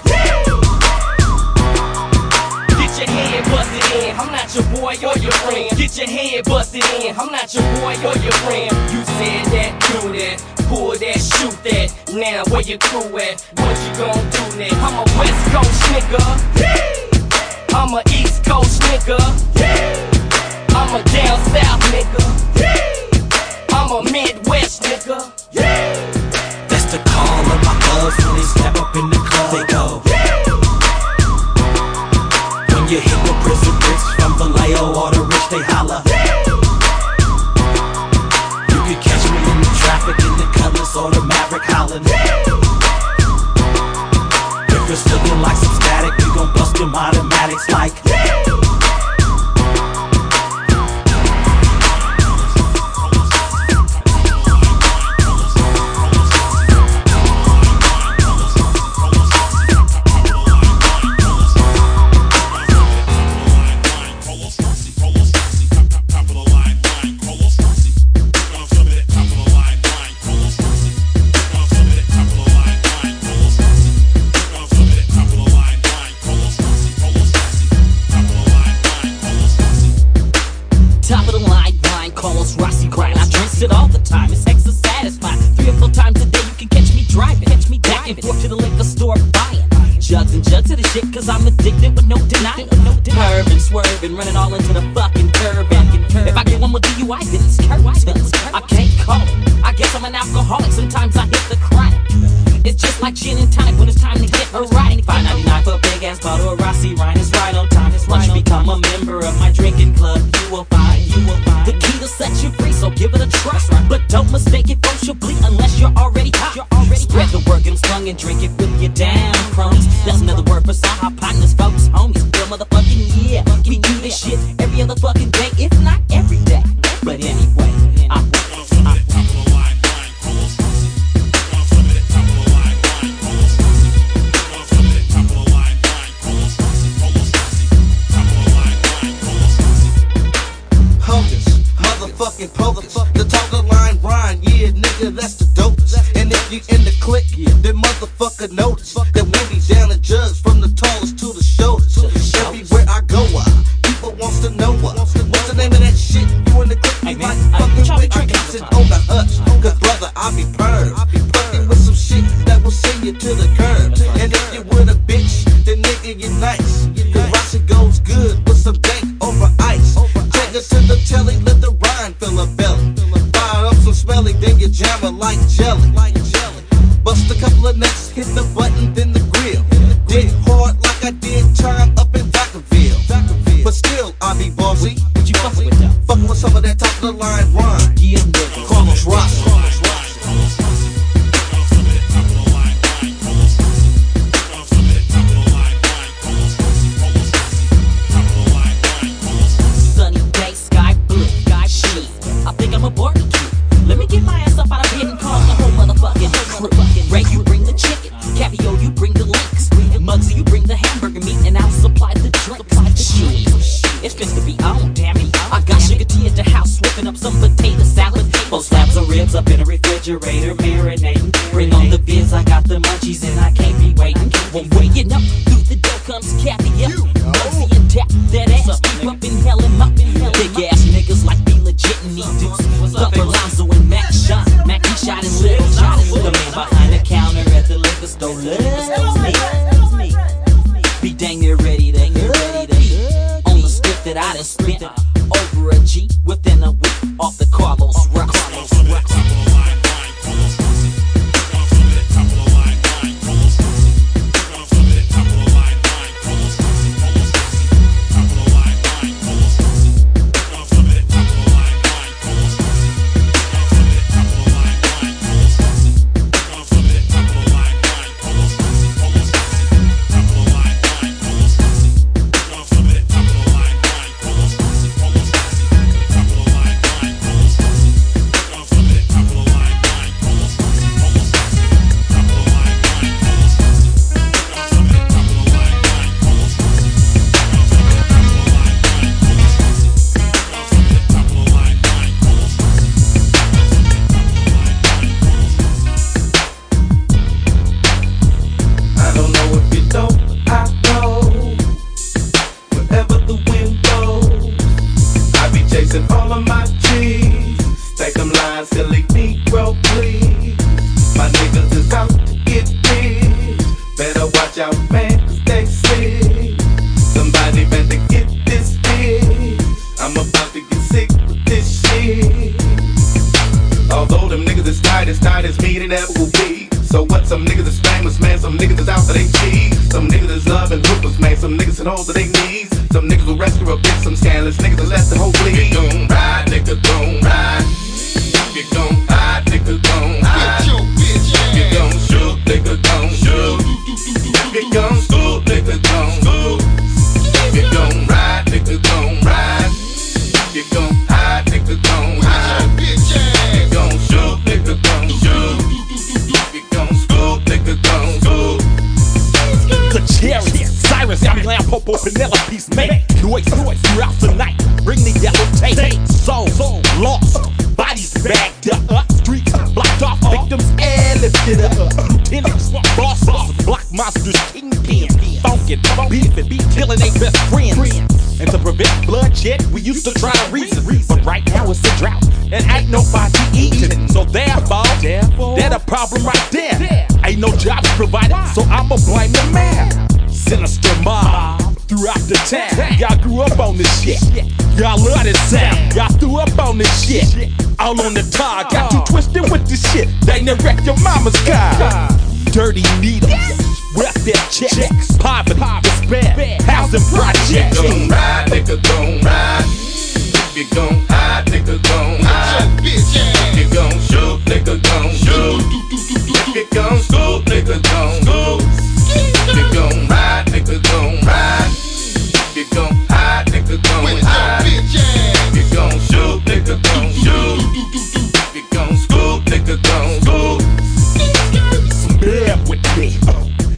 Get your head busted in. friend. I'm not your boy or your friend. Get your head busted in. I'm not your boy or your friend. You said that, do that, pull that, shoot that. Now where your crew at? What you gon' do next? I'm a West Coast nigga. I'm a East Coast nigga. I'm a down south nigga. I'm a Midwest nigga. That's the call of my buds when they step up in the club. They go. When you hit the prison bricks from Vallejo or the rich, they holler. You can catch me in the traffic in the colors or the Maverick hollering. If you're still in like some static, we gon' bust them automatics like. and hoes to they knees. Some niggas will rescue a bitch, some scandalous niggas will let the whole bleed. Get gon' ride, nigga, gon' ride. Get gon' ride, nigga, gon' ride. Get gon' shoot, nigga, gon' shoot. Get gon' shoot, nigga, gon' shoot. Get gon' ride, nigga, gon' ride. Get gon' hide, nigga, gon' hide. Get gon' shoot, nigga, gon' shoot. Get gon' scoop, nigga, gon' scoop. Kacheri, Cyrus, Amlam, Popo, Penelope's mate. New exploits throughout the night. Bring the yellow tape. Soul, soul, lost. Bodies bagged up, uh, streets blocked off, uh, victims air lifted up, uh, lieutenants, boss, boss, block monsters, kingpin, funkin', beefin', be killing they best friends. And to prevent bloodshed, we used to try to reason, but right now it's a drought, and ain't nobody eatin'. So therefore, that a problem right there. Ain't no jobs provided, so I'ma blame the man. Sinister mob throughout the town. Y'all grew up on this shit. Y'all love this sound. Y'all threw up on this shit. All on the tar, got you twisted with this shit. They done wrecked your mama's car. Dirty needles, rep their checks. Poverty, despair, housing projects. Gon' ride, nigga, gon' ride. You gon' hide, nigga, gon' hide. You gon' shoot, nigga, gon' shoot. You gon' scoop, nigga, gon' scoop. You gon' ride, nigga, gon' ride. You gon' hide, nigga, gon' hide. You gon' shoot, nigga, gon' shoot. You gon' scoop, nigga, gon' scoop. Spare with me,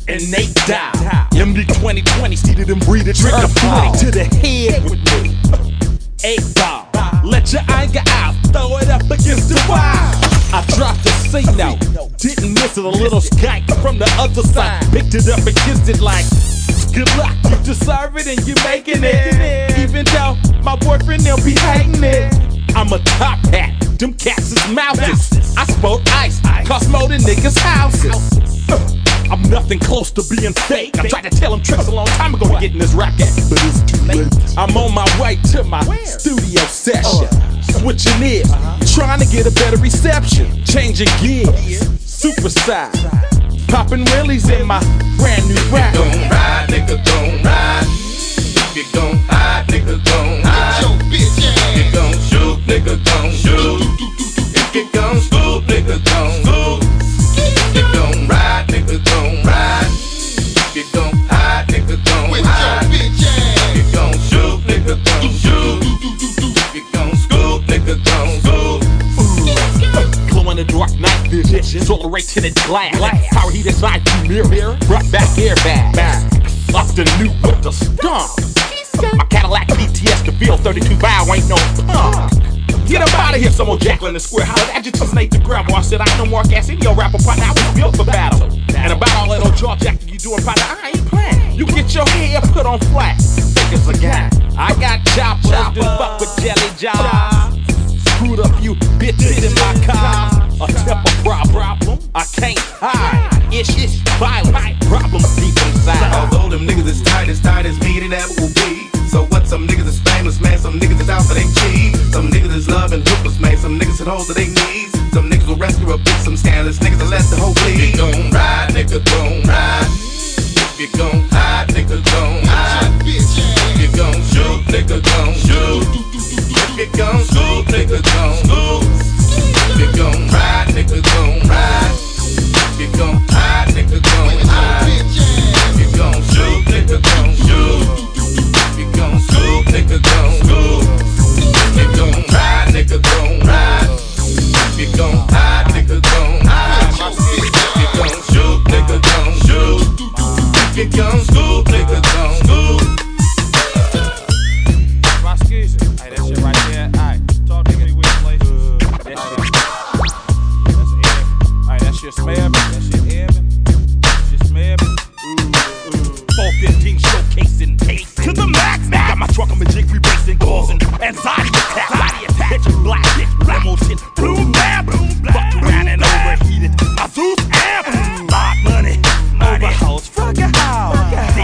and they die. M D twenty twenty, seated and breathe a trick of flight to the head with me. Eight ball, let your anger out, throw it up against the wall. I dropped a C note, didn't miss it, a little skike from the other side. Picked it up and kissed it like, good luck, you deserve it and you making it. Even though my boyfriend, they'll be hating it. I'm a top hat, them cats is mouses. I spoke ice, cost more than niggas' houses. Uh, I'm nothing close to being fake. I tried to tell him tricks a long time ago to get in this racket, but it's too late. I'm on my way to my studio session. Switching it, trying to get a better reception. Changing gears, super size. Popping willies in my brand new rap. You gon' ride, nigga, gon' ride. You gon' hide, nigga, gon' hide. You gon' shoot, nigga, gon' shoot. You gon' scoop, nigga, gon' scoop. You gon' ride, nigga, gon' ride. You gon' hide, nigga, gon' hide. You gon' shoot, nigga, gon' shoot. You gon' scoop, nigga, gon' scoop. Glow in the dark night vision, accelerate to the glass. Power heat inside the mirror, brought back airbag. Off the new with the stomp. My Cadillac B T S can feel thirty-two bow, ain't no pump. Get up out of here, some old jackal in the square holler at you to snake the gravel. I said, I know Mark ass in your rapper partner, I was built for battle. And about all that old jaw jacking you doing, partner, I ain't playing. You get your hair put on flat, thick as a guy. I got choppers, this fuck with jelly jobs. Screwed up you bitches in my car. A temper problem, I can't hide. Ish, violent, problems deep inside. Although them niggas is tight, as tight as me, they never will be. So what, some niggas is famous, man, some niggas is out for they cheese. Some niggas is loving hoopless, man, some niggas hit hoes to they knees. Some niggas will rescue a bitch, some scandalous niggas will let the whole bleed. You gon' ride, nigga, gon' ride. You gon' hide, nigga, gon' hide. You gon' shoot, nigga, gon' shoot. You gon' scoop, nigga, gon' scoop. You gon' ride, nigga, gon' ride. You gon' hide, nigga, gon' hide. You gon' shoot, nigga, gon' shoot. Gon' scoop, nigga, gon' scoop. You gon' ride, nigga, gon' ride. You gon' hide, nigga, gon' hide. You gon' shoot, nigga, gon' shoot. You gon' scoop, nigga, gon' scoop. Hey, that shit right there. Alright, talk to me, weird places. That shit. That's Evan. Alright, that shit smearing. That shit Evan. That shit smearing. four fifteen showcasing pace to the max. Got my truck, I'm a jig, we racing, causing anxiety attack. Body attack, bitch, black, bitch, black, old shit, blue man, blue black, fuck around and overheated. My Zeus amp, lot money, overhouse, fuck a house.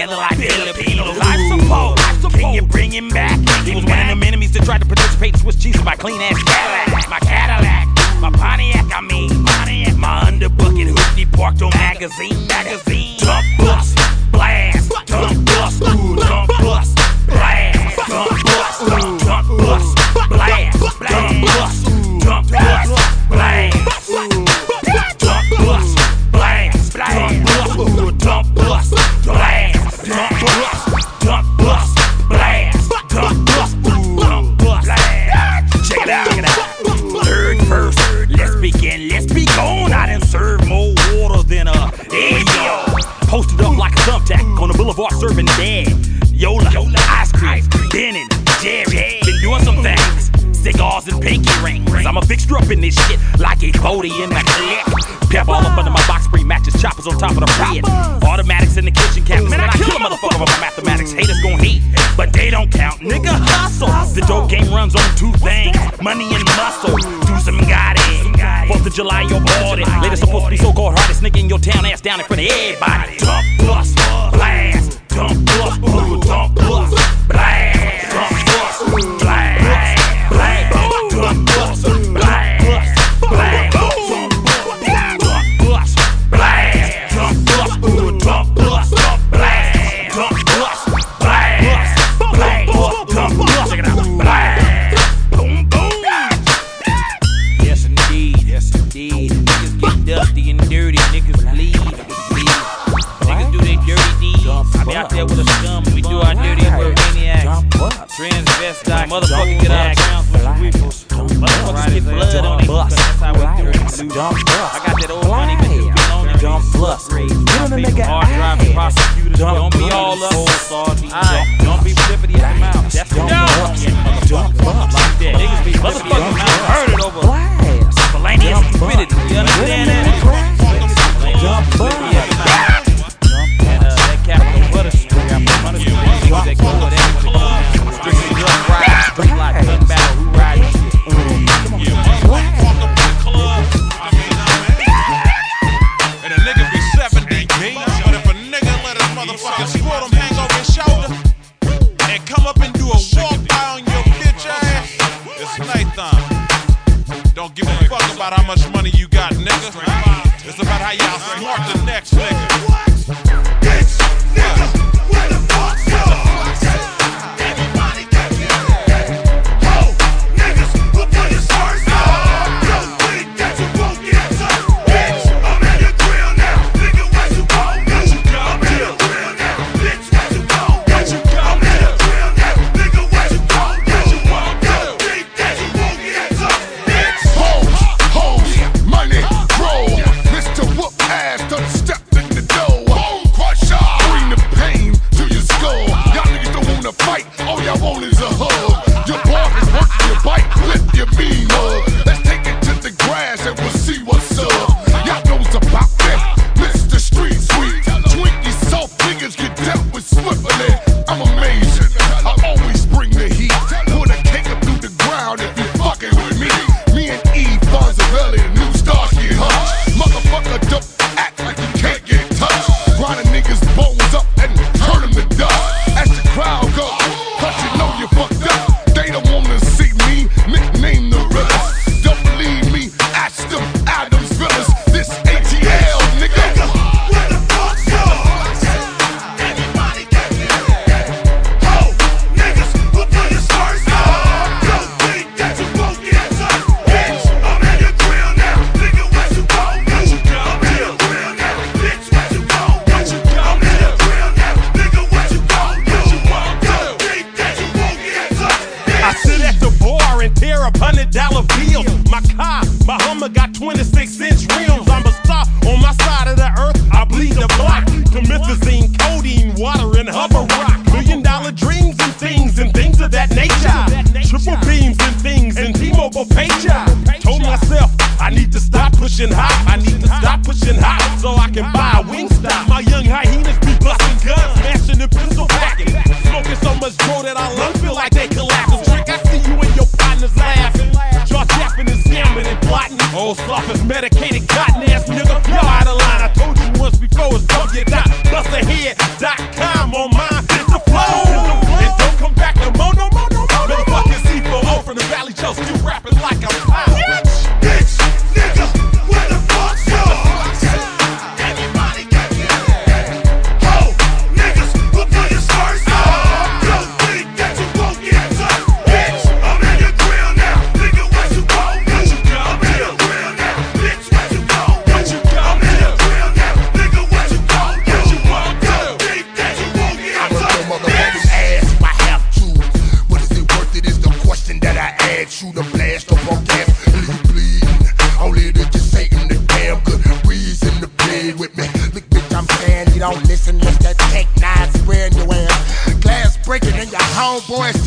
together like Filipinos. I suppose, I suppose. Can you bring him back? He was one of them enemies that tried to participate in Swiss cheese with my clean ass Cadillac. My Cadillac, my Pontiac, I mean Pontiac. My underbucket hoopty parked on magazine, magazine. Dump bus, blast, dump bus, dump bus, blast, dump bus, dump bus, blast, dump bus, dump bus, blast. Serving dead, Yola, Yola, ice cream, Denon, Jerry. Been doing some things, cigars and pinky rings. I'm a fixture up in this shit, like a Bodie in my clip. Pep all up under my box spring matches, choppers on top of the bread. Automatics in the kitchen cabinets, man, I kill a motherfucker with my mathematics. Haters gon' hate, but they don't count, nigga, hustle. The dope game runs on two things, money and muscle. Do some goddamn, fourth of July, your party. Later supposed to be so-called hardest nigga in your town, ass down in front of everybody. Dump, bust, blast. Dump bus, ooh, dump bus, blast, dump bus, ooh, blast, blast, dump bus, blast, blast, dump bus, blast, dump bus, ooh, dump bus, blast, dump bus, blast, blast, dump bus, check it out, blast, boom, boom. Yes indeed, yes indeed. Niggas get dusty and dirty, niggas bleed. Out there with a scum, we do our duty, we're maniacs. Transvestite, motherfuckers get out of town for weepers. Motherfuckers get blood on their ass, that's how we do it. I got that old money, but you belong to me. Dump plus, hard-driving prosecutors, don't be all up. Don't be flippity at the mouth, that's the dumb. Dump plus, niggas be flippity at the mouth, heard it over. Miscellaneous stupidity, you understand that? Dump plus. That go with everyone. Strictly gun rides, straight like gun battle. Who rides shit? You must walk up to the club. I mean, I'm and a nigga be seventy, but if a nigga let his motherfucking squad him hang over his shoulder and come up and do a walk down your bitch ass, it's nighttime. Don't give a fuck about how much money you got, nigga. It's about how y'all smart the next nigga.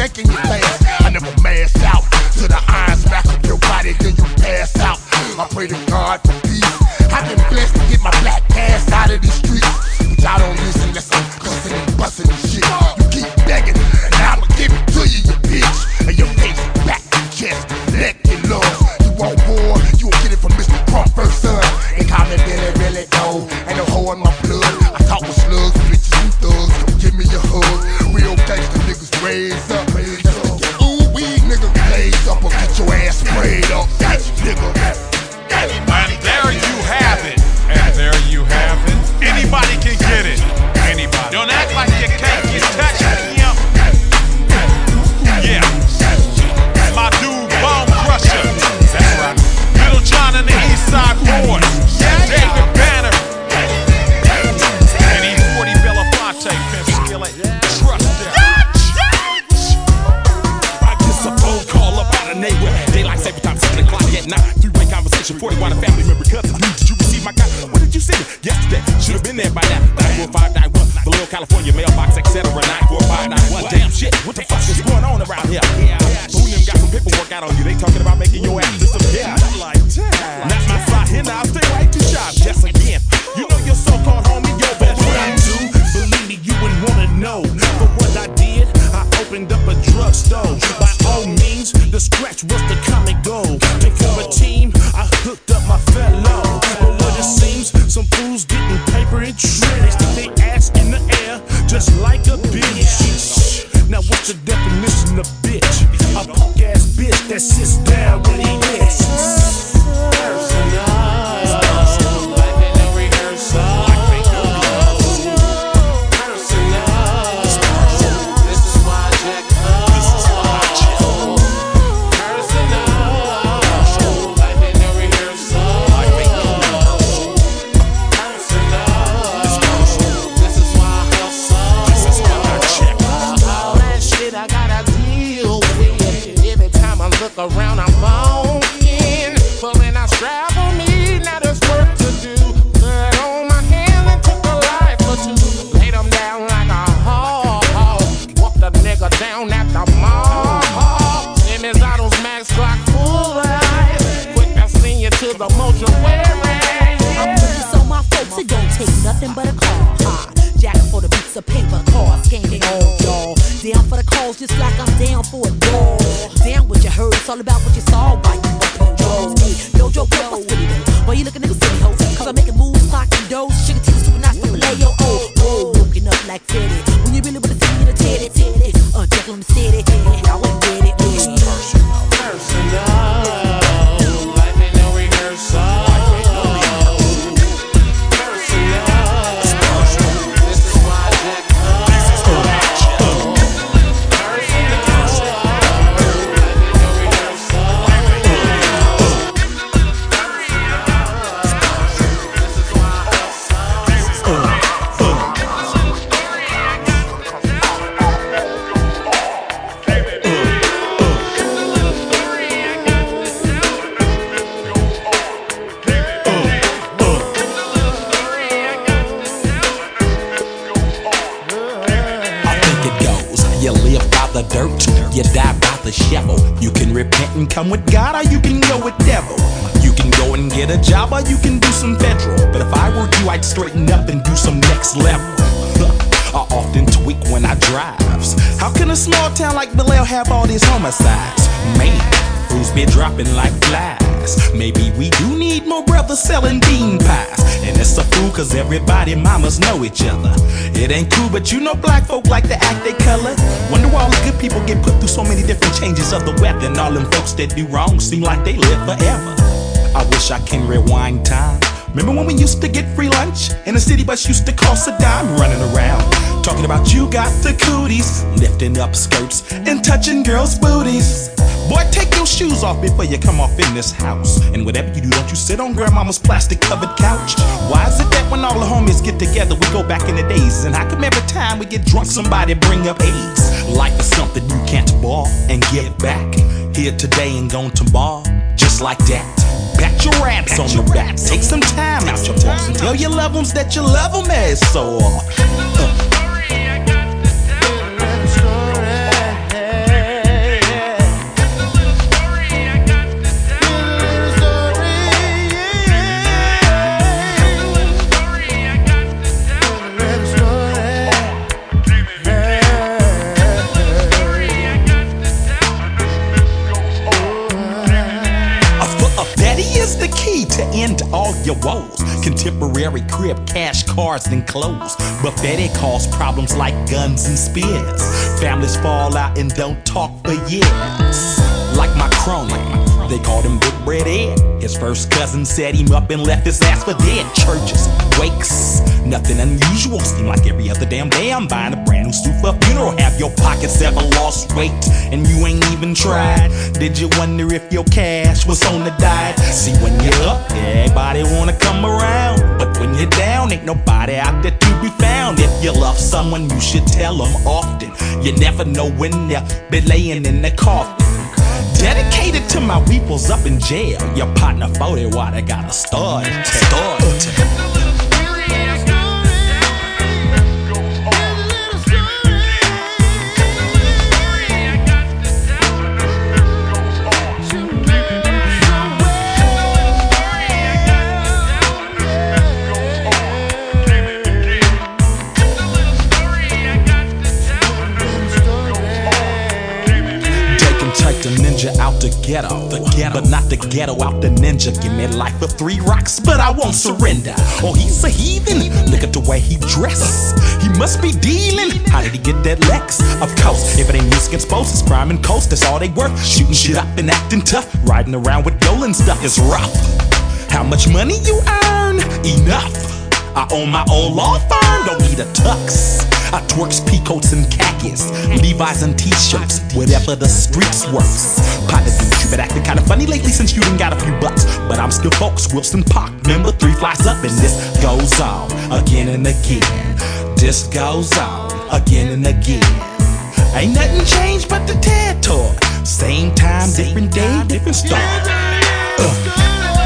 taking your past. I never mass out till the iron smack up your body, then you pass out. I pray to God for peace. I've been blessed to get my black ass out of these streets, but y'all don't listen unless I'm cussing and busting and shit. You keep begging, and I'ma give it to you, you bitch. And your face is back, your chest, neck, and lungs. You want war? You will get it from Mister Crawford's son. They call me Billy, really though. Ain't no hoe in my blood. I talk with slugs, bitches, and thugs. Don't give me a hug. Real gangsta niggas raise up. Ooh, we nigga blaze up or get your ass sprayed up, bitch, nigga. There you have it, and there you have it. Anybody can get it. Anybody. Don't act like you can't get touched. Yeah, my dude, Bone Crusher. That's right. Little John and the Eastside Boys. David Banner. And E forty Belafonte, Pimp Skillet. Trust them. I get a phone call up out of nowhere. Daylight saving time, seven o'clock at night. Conversation forty why the family member cousins knew. Did you receive my copy? What did you send it? Yesterday. Should have been there by now. nine four five nine one. Vallejo, California mailbox, et cetera. nine four five nine one. Damn shit. What the fuck is going on around here? Yeah. Who them got some paperwork out on you? They talking about making your ass disappear. Not like that. Not my side here now. I'll stay right to shop. Yes again. You know your so-called homie, your best friend. What I do? Believe me, you wouldn't want to know. But what I did, I opened up a drugstore. By all means, the scratch was the common goal. Take over a team. I hooked up my fellow, but what it seems, some fools getting paper and shit. They stick their ass in the air, just like a bitch. Now what's the definition of bitch? A punk ass bitch that sits down when he hits. Personal, like they don't rehearse. Around I'm longing, but when I travel me, now there's work to do. Put on my hands and took a life or two. Laid them down like a hog. Walked a nigga down at the mall. Simmons, Autos, Max, Glock, full eyes. Quick, I seen you to the mortuary. I'm looking so my folks, it don't take nothing but a car. Ah, jack for the beats of paper, car scanning on y'all. Down for the cause, just like I'm down for a dog. Down what you heard, it's all about what you saw. Why you up on drugs? Hey, yo, yo, yo, what's with it though? Why you looking niggas silly hoes? Cause I'm making moves, clocking doors. Sugar tea, super nice, from Vallejo. Oh, oh, looking up like Teddy. When you really wanna see me in a Teddy, Teddy. Uh, Jekyll and the City, y'all ain't get it. It's personal, personal. Life ain't no rehearsal. Come with God or you can go with devil. You can go and get a job or you can do some federal. But if I were you, I'd straighten up and do some next level. I often tweak when I drives. How can a small town like Vallejo have all these homicides? Man, who's been dropping like flies? Maybe we do need more brothers selling bean pies. And it's a fool cause everybody mamas know each other. It ain't cool but you know black folk like to act they color. Wonder why all the good people get put through so many different changes of the weather. And all them folks that do wrong seem like they live forever. I wish I can rewind time. Remember when we used to get free lunch? And the city bus used to cost a dime running around. Talking about you got the cooties. Lifting up skirts and touching girls' booties. Boy, take your shoes off before you come off in this house. And whatever you do, don't you sit on grandmama's plastic-covered couch. Why is it that when all the homies get together, we go back in the days? And how come every time we get drunk, somebody bring up AIDS? Life is something you can't borrow and give back. Here today and gone tomorrow, just like that. Pat your raps on your back. Take some time out your folks and tell your loved ones that you love them as so. Uh. Here's the key to end all your woes. Contemporary crib, cash, cars, and clothes. Buffet caused problems like guns and spears. Families fall out and don't talk for years. Like my crony, they called him Big Red Ed. His first cousin set him up and left his ass for dead. Churches, wakes, nothing unusual. Seem like every other damn day I'm buying a brand new suit for a funeral. Have your pockets ever lost weight and you ain't even tried? Did you wonder if your cash was on the diet? See, when you're up, everybody wanna come around, but when you're down, ain't nobody out there to be found. If you love someone, you should tell them often. You never know when they'll be laying in the coffin. Dedicated to my weeples up in jail. Your partner forty water got a stud. The ninja out the ghetto, the ghetto, but not the ghetto out the ninja. Give me life for three rocks, but I won't surrender. Oh, he's a heathen. Look at the way he dresses. He must be dealing. How did he get that Lex? Of course, if it ain't music and sports, it's crime and coast. That's all they worth. Shooting shit up and acting tough. Riding around with gold and stuff is rough. How much money you earn? Enough. I own my own law firm. Don't need a tux. I twerks peacoats and khakis, Levi's and t-shirts, whatever the streets works. Partner, dude, you been acting kinda funny lately since you done got a few bucks. But I'm still folks, Wilson Park, number three flies up. And this goes on, again and again. This goes on, again and again. Ain't nothing changed but the territory. Same time, different day, different story. Uh.